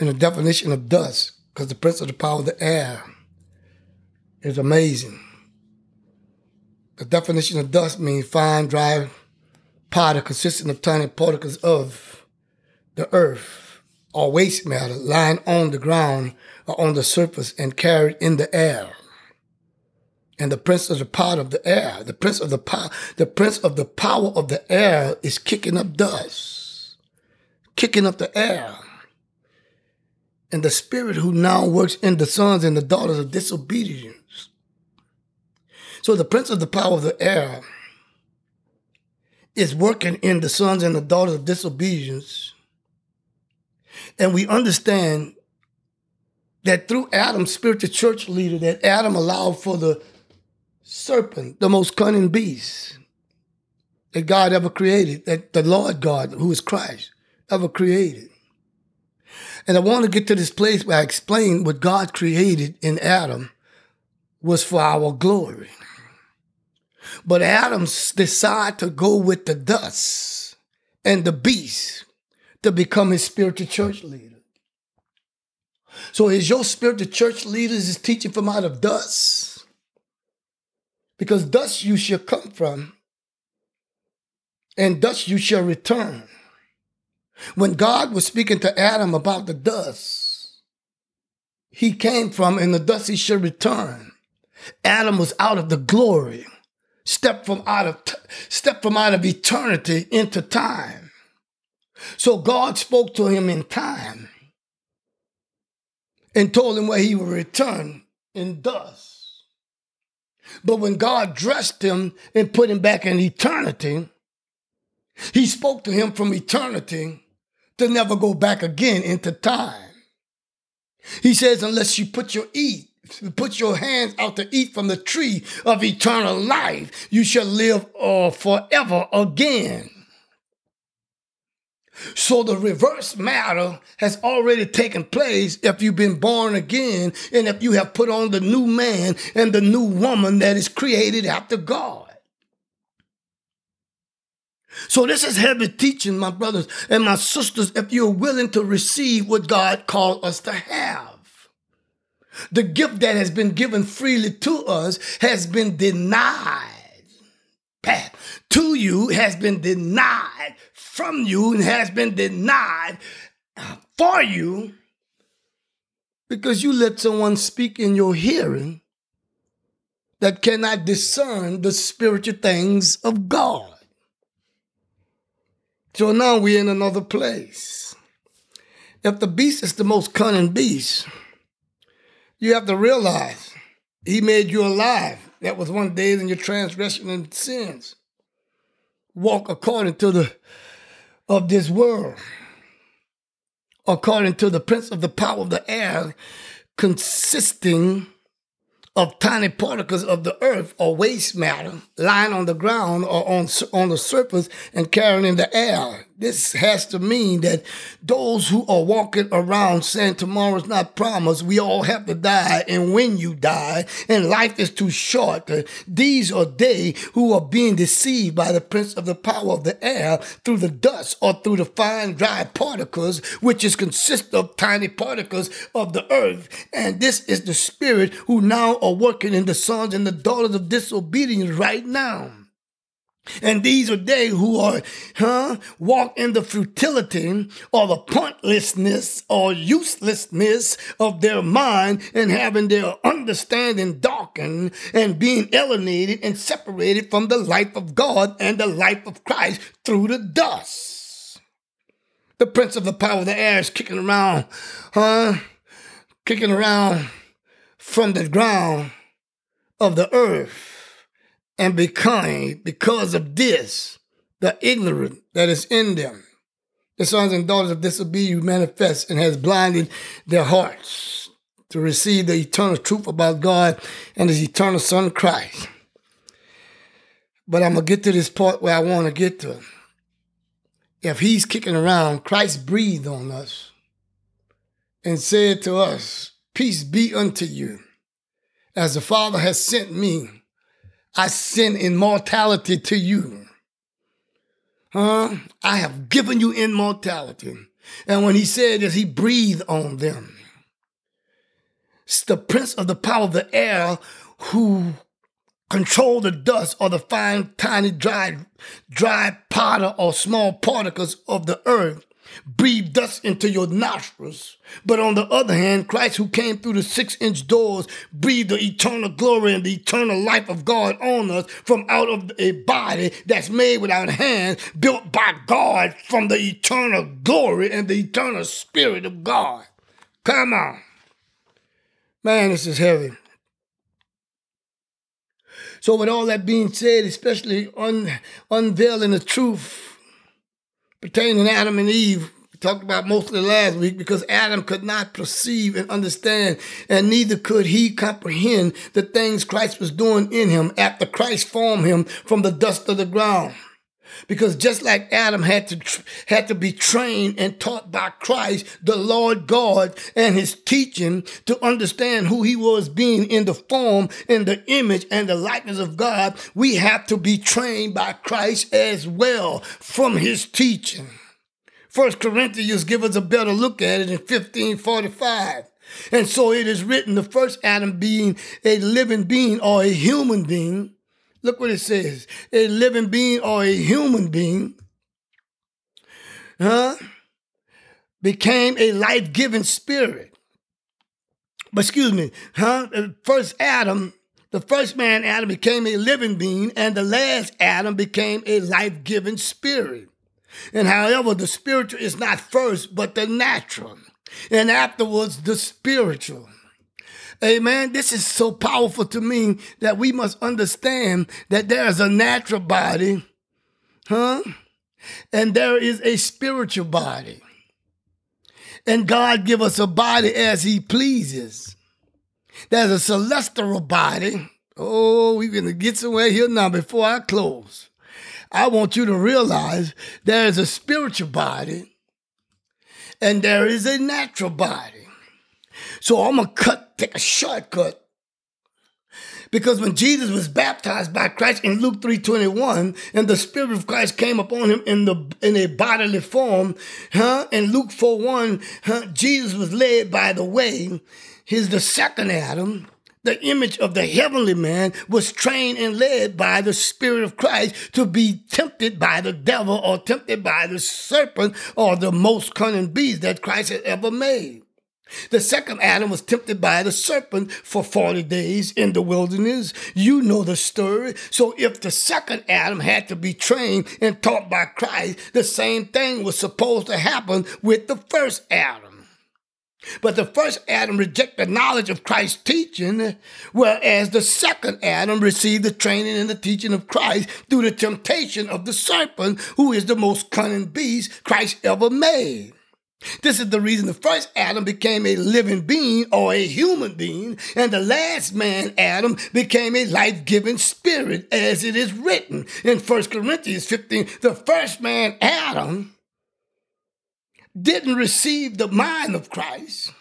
and the definition of dust, because the prince of the power of the air is amazing. The definition of dust means fine, dry powder consisting of tiny particles of the earth or waste matter lying on the ground or on the surface and carried in the air. And the prince of the power of the air, the prince of the power of the air is kicking up dust, kicking up the air. And the spirit who now works in the sons and the daughters of disobedience. So the prince of the power of the air is working in the sons and the daughters of disobedience. And we understand that through Adam's spiritual church leader, that Adam allowed for the serpent, the most cunning beast that God ever created, that the Lord God, who is Christ, ever created. And I want to get to this place where I explain what God created in Adam was for our glory. But Adam decided to go with the dust and the beast to become his spiritual church leader. So is your spiritual church leaders is teaching from out of dust? Because dust you shall come from, and dust you shall return. When God was speaking to Adam about the dust he came from, and the dust he shall return. Adam was out of the glory, stepped from out of eternity into time. So God spoke to him in time and told him where he would return in dust. But when God dressed him and put him back in eternity, he spoke to him from eternity to never go back again into time. He says, unless you put your hands out to eat from the tree of eternal life, you shall live forever again. So the reverse matter has already taken place if you've been born again and if you have put on the new man and the new woman that is created after God. So this is heavy teaching, my brothers and my sisters, if you're willing to receive what God called us to have. The gift that has been given freely to us has been denied. To you has been denied from you and has been denied for you because you let someone speak in your hearing that cannot discern the spiritual things of God. So now we're in another place. If the beast is the most cunning beast, you have to realize he made you alive. That was one day in your transgression and sins. Walk according to the of this world, according to the prince of the power of the air, consisting of tiny particles of the earth or waste matter lying on the ground or on the surface and carrying in the air. This has to mean that those who are walking around saying tomorrow's not promised, we all have to die, and when you die, and life is too short, these are they who are being deceived by the prince of the power of the air through the dust or through the fine, dry particles, which is consist of tiny particles of the earth. And this is the spirit who now are working in the sons and the daughters of disobedience right now. And these are they who are walk in the futility or the pointlessness or uselessness of their mind and having their understanding darkened and being alienated and separated from the life of God and the life of Christ through the dust. The prince of the power of the air is kicking around from the ground of the earth. And because of this, the ignorant that is in them, the sons and daughters of disobedience manifest and has blinded their hearts to receive the eternal truth about God and his eternal son, Christ. But I'm going to get to this part where I want to get to. If he's kicking around, Christ breathed on us and said to us, peace be unto you. As the Father has sent me, I send immortality to you. I have given you immortality. And when he said this, he breathed on them. It's the prince of the power of the air who control the dust or the fine, tiny, dry powder or small particles of the earth. Breathe dust into your nostrils. But on the other hand, Christ, who came through the 6-inch doors, breathed the eternal glory and the eternal life of God on us from out of a body that's made without hands, built by God from the eternal glory and the eternal spirit of God. Come on. Man, this is heavy. So with all that being said, especially unveiling the truth pertaining to Adam and Eve, we talked about mostly last week, because Adam could not perceive and understand, and neither could he comprehend the things Christ was doing in him after Christ formed him from the dust of the ground. Because just like Adam had to be trained and taught by Christ, the Lord God, and his teaching to understand who he was, being in the form, in the image, and the likeness of God, we have to be trained by Christ as well from his teaching. 1 Corinthians gives us a better look at it in 15:45. And so it is written, the first Adam being a living being or a human being, look what it says, a living being or a human being, became a life-giving spirit. But excuse me, the first man Adam became a living being, and the last Adam became a life-giving spirit. And however, the spiritual is not first, but the natural, and afterwards the spiritual. Amen. This is so powerful to me that we must understand that there is a natural body, and there is a spiritual body. And God give us a body as he pleases. There's a celestial body. Oh, we're going to get somewhere here now before I close. I want you to realize there is a spiritual body and there is a natural body. So I'm going to take a shortcut. Because when Jesus was baptized by Christ in Luke 3:21, and the Spirit of Christ came upon him in a bodily form, in Luke 4:1, Jesus was led by the way. He's the second Adam. The image of the heavenly man was trained and led by the Spirit of Christ to be tempted by the devil or tempted by the serpent or the most cunning beast that Christ had ever made. The second Adam was tempted by the serpent for 40 days in the wilderness. You know the story. So if the second Adam had to be trained and taught by Christ, the same thing was supposed to happen with the first Adam. But the first Adam rejected the knowledge of Christ's teaching, whereas the second Adam received the training and the teaching of Christ through the temptation of the serpent, who is the most cunning beast Christ ever made. This is the reason the first Adam became a living being or a human being, and the last man, Adam, became a life-giving spirit, as it is written in 1 Corinthians 15. The first man, Adam, didn't receive the mind of Christ,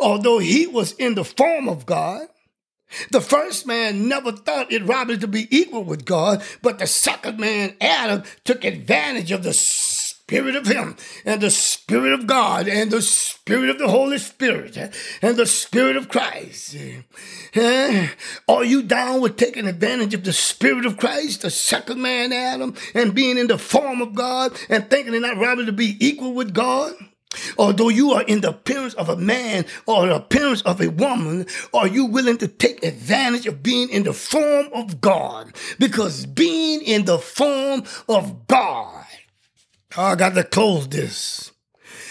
although he was in the form of God. The first man never thought it robbery to be equal with God, but the second man, Adam, took advantage of the Spirit of him and the Spirit of God and the Spirit of the Holy Spirit and the Spirit of Christ. Are you down with taking advantage of the Spirit of Christ, the second man Adam, and being in the form of God and thinking it's not robbery to be equal with God? Although you are in the appearance of a man or the appearance of a woman, are you willing to take advantage of being in the form of God? Because being in the form of God, I got to close this.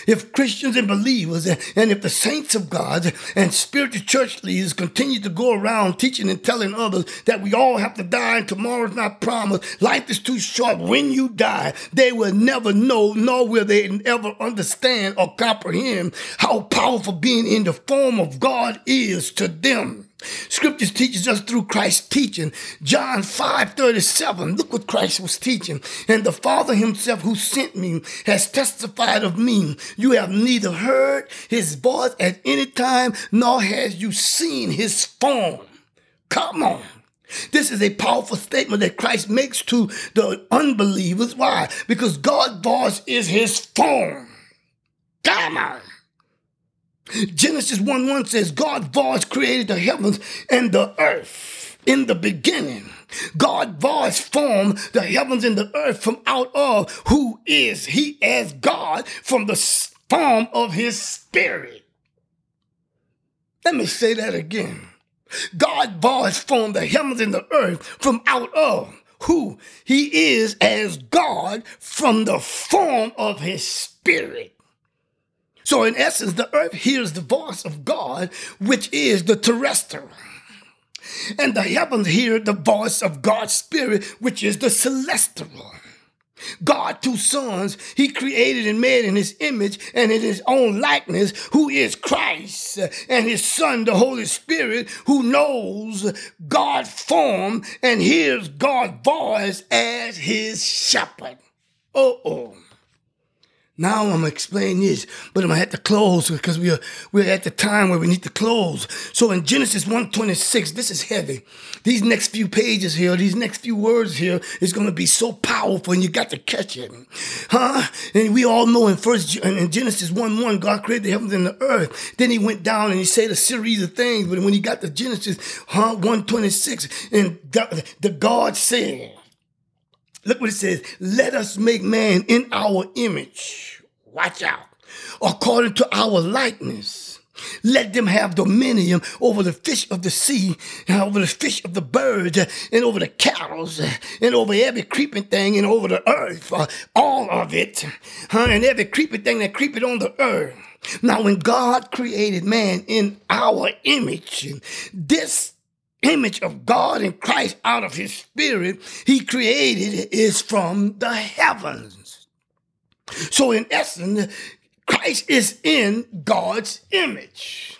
If Christians and believers and if the saints of God and spiritual church leaders continue to go around teaching and telling others that we all have to die and tomorrow's not promised, life is too short, when you die, they will never know, nor will they ever understand or comprehend how powerful being in the form of God is to them. Scriptures teaches us through Christ's teaching. John 5:37, look what Christ was teaching. And the Father himself who sent me has testified of me. You have neither heard his voice at any time, nor has you seen his form. Come on. This is a powerful statement that Christ makes to the unbelievers. Why? Because God's voice is his form. Come on. Genesis 1:1 says, God voice created the heavens and the earth in the beginning. God voice formed the heavens and the earth from out of who is he as God from the form of his spirit. Let me say that again. God voice formed the heavens and the earth from out of who he is as God from the form of his spirit. So in essence, the earth hears the voice of God, which is the terrestrial. And the heavens hear the voice of God's spirit, which is the celestial. God, two sons, he created and made in his image and in his own likeness, who is Christ, and his son, the Holy Spirit, who knows God's form and hears God's voice as his shepherd. Now I'm going to explain this, but I'm going to have to close because we're at the time where we need to close. So in Genesis 1:26, this is heavy. These next few pages here, these next few words here is going to be so powerful and you got to catch it. And we all know in Genesis 1:1, God created the heavens and the earth. Then he went down and he said a series of things. But when he got to Genesis 1:26, and the God said, look what it says. Let us make man in our image. Watch out. According to our likeness. Let them have dominion over the fish of the sea, and over the fish of the birds, and over the cattle, and over every creeping thing, and over the earth, all of it, and every creeping thing that creepeth on the earth. Now, when God created man in our image, this image of God and Christ out of his spirit he created is from the heavens. So in essence, Christ is in God's image.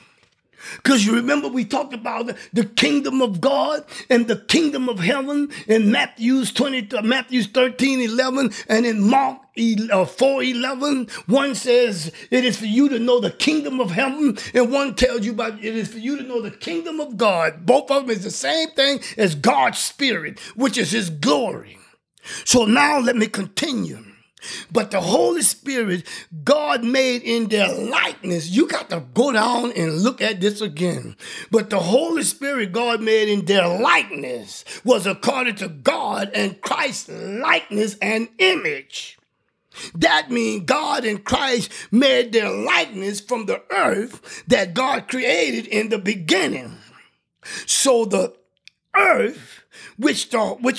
Because you remember we talked about the kingdom of God and the kingdom of heaven in Matthew 13:11, and in Mark 4:11. One says it is for you to know the kingdom of heaven, and one tells you about it is for you to know the kingdom of God. Both of them is the same thing as God's spirit, which is his glory. So now let me continue. But the Holy Spirit, God made in their likeness. You got to go down and look at this again. But the Holy Spirit, God made in their likeness, was according to God and Christ's likeness and image. That means God and Christ made their likeness from the earth that God created in the beginning. So the earth, which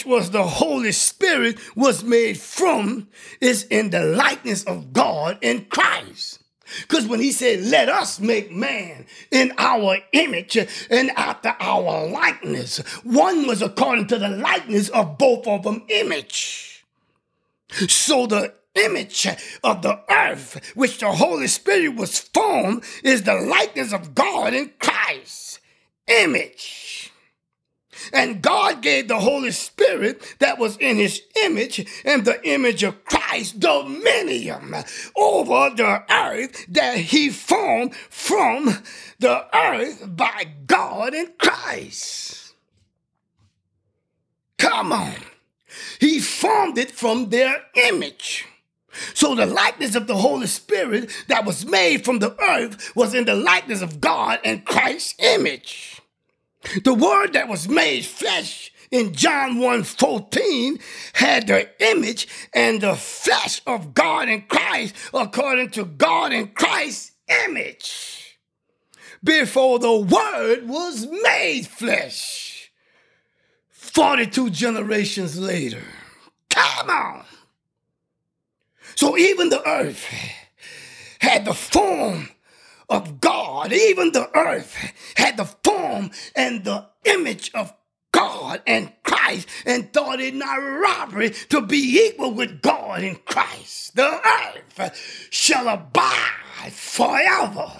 was the Holy Spirit, was made from, is in the likeness of God and Christ. Because when he said, let us make man in our image and after our likeness, one was according to the likeness of both of them image. So the image of the earth, which the Holy Spirit was formed, is the likeness of God and Christ. Image. And God gave the Holy Spirit that was in his image and the image of Christ dominion over the earth that he formed from the earth by God and Christ. Come on. He formed it from their image. So the likeness of the Holy Spirit that was made from the earth was in the likeness of God and Christ's image. The word that was made flesh in John 1:14 had the image and the flesh of God and Christ according to God and Christ's image. Before the word was made flesh, 42 generations later. Come on. So even the earth had the form of God, even the earth had the form and the image of God and Christ, and thought it not robbery to be equal with God and Christ. The earth shall abide forever.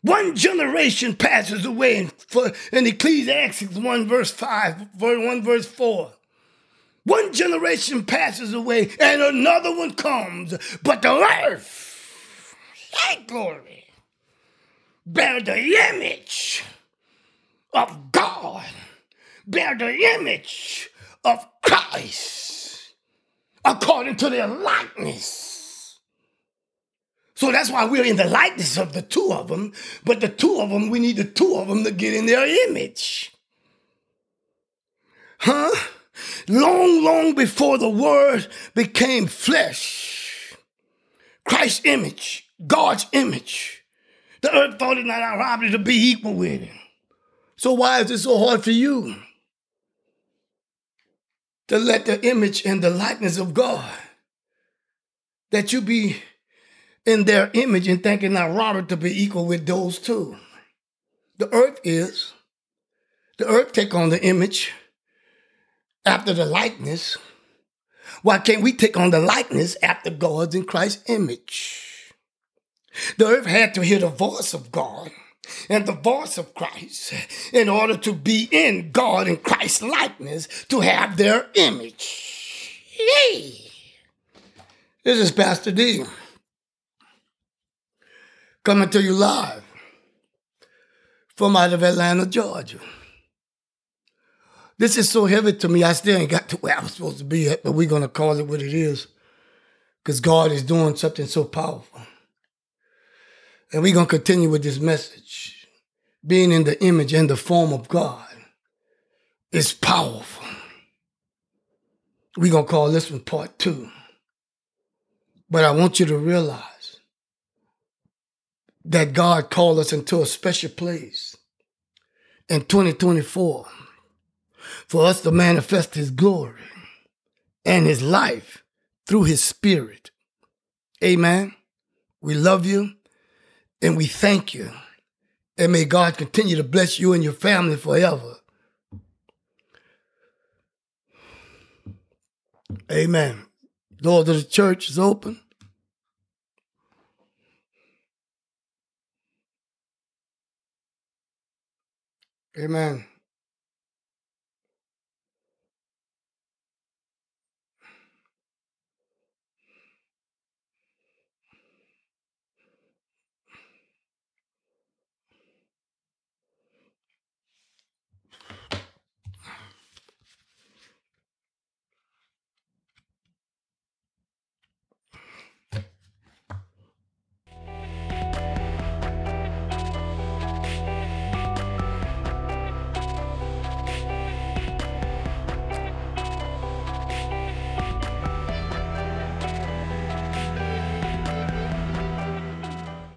One generation passes away in Ecclesiastes 1:4. One generation passes away and another one comes, but the earth, thank glory, bear the image of God, bear the image of Christ, according to their likeness. So that's why we're in the likeness of the two of them. But the two of them, we need the two of them to get in their image. Huh? Long, long before the word became flesh, Christ's image, God's image, the earth thought it not our robbery to be equal with him. So why is it so hard for you to let the image and the likeness of God, that you be in their image and thinking not robbery to be equal with those two? The earth take on the image after the likeness. Why can't we take on the likeness after God's and Christ's image? The earth had to hear the voice of God and the voice of Christ in order to be in God and Christ's likeness, to have their image. Yay! This is Pastor D coming to you live from out of Atlanta, Georgia. This is so heavy to me, I still ain't got to where I was supposed to be at, but we're going to call it what it is because God is doing something so powerful. And we're going to continue with this message. Being in the image and the form of God is powerful. We're going to call this one part 2. But I want you to realize that God called us into a special place in 2024 for us to manifest his glory and his life through his spirit. Amen. We love you. And we thank you. And may God continue to bless you and your family forever. Amen. Doors of the church is open. Amen.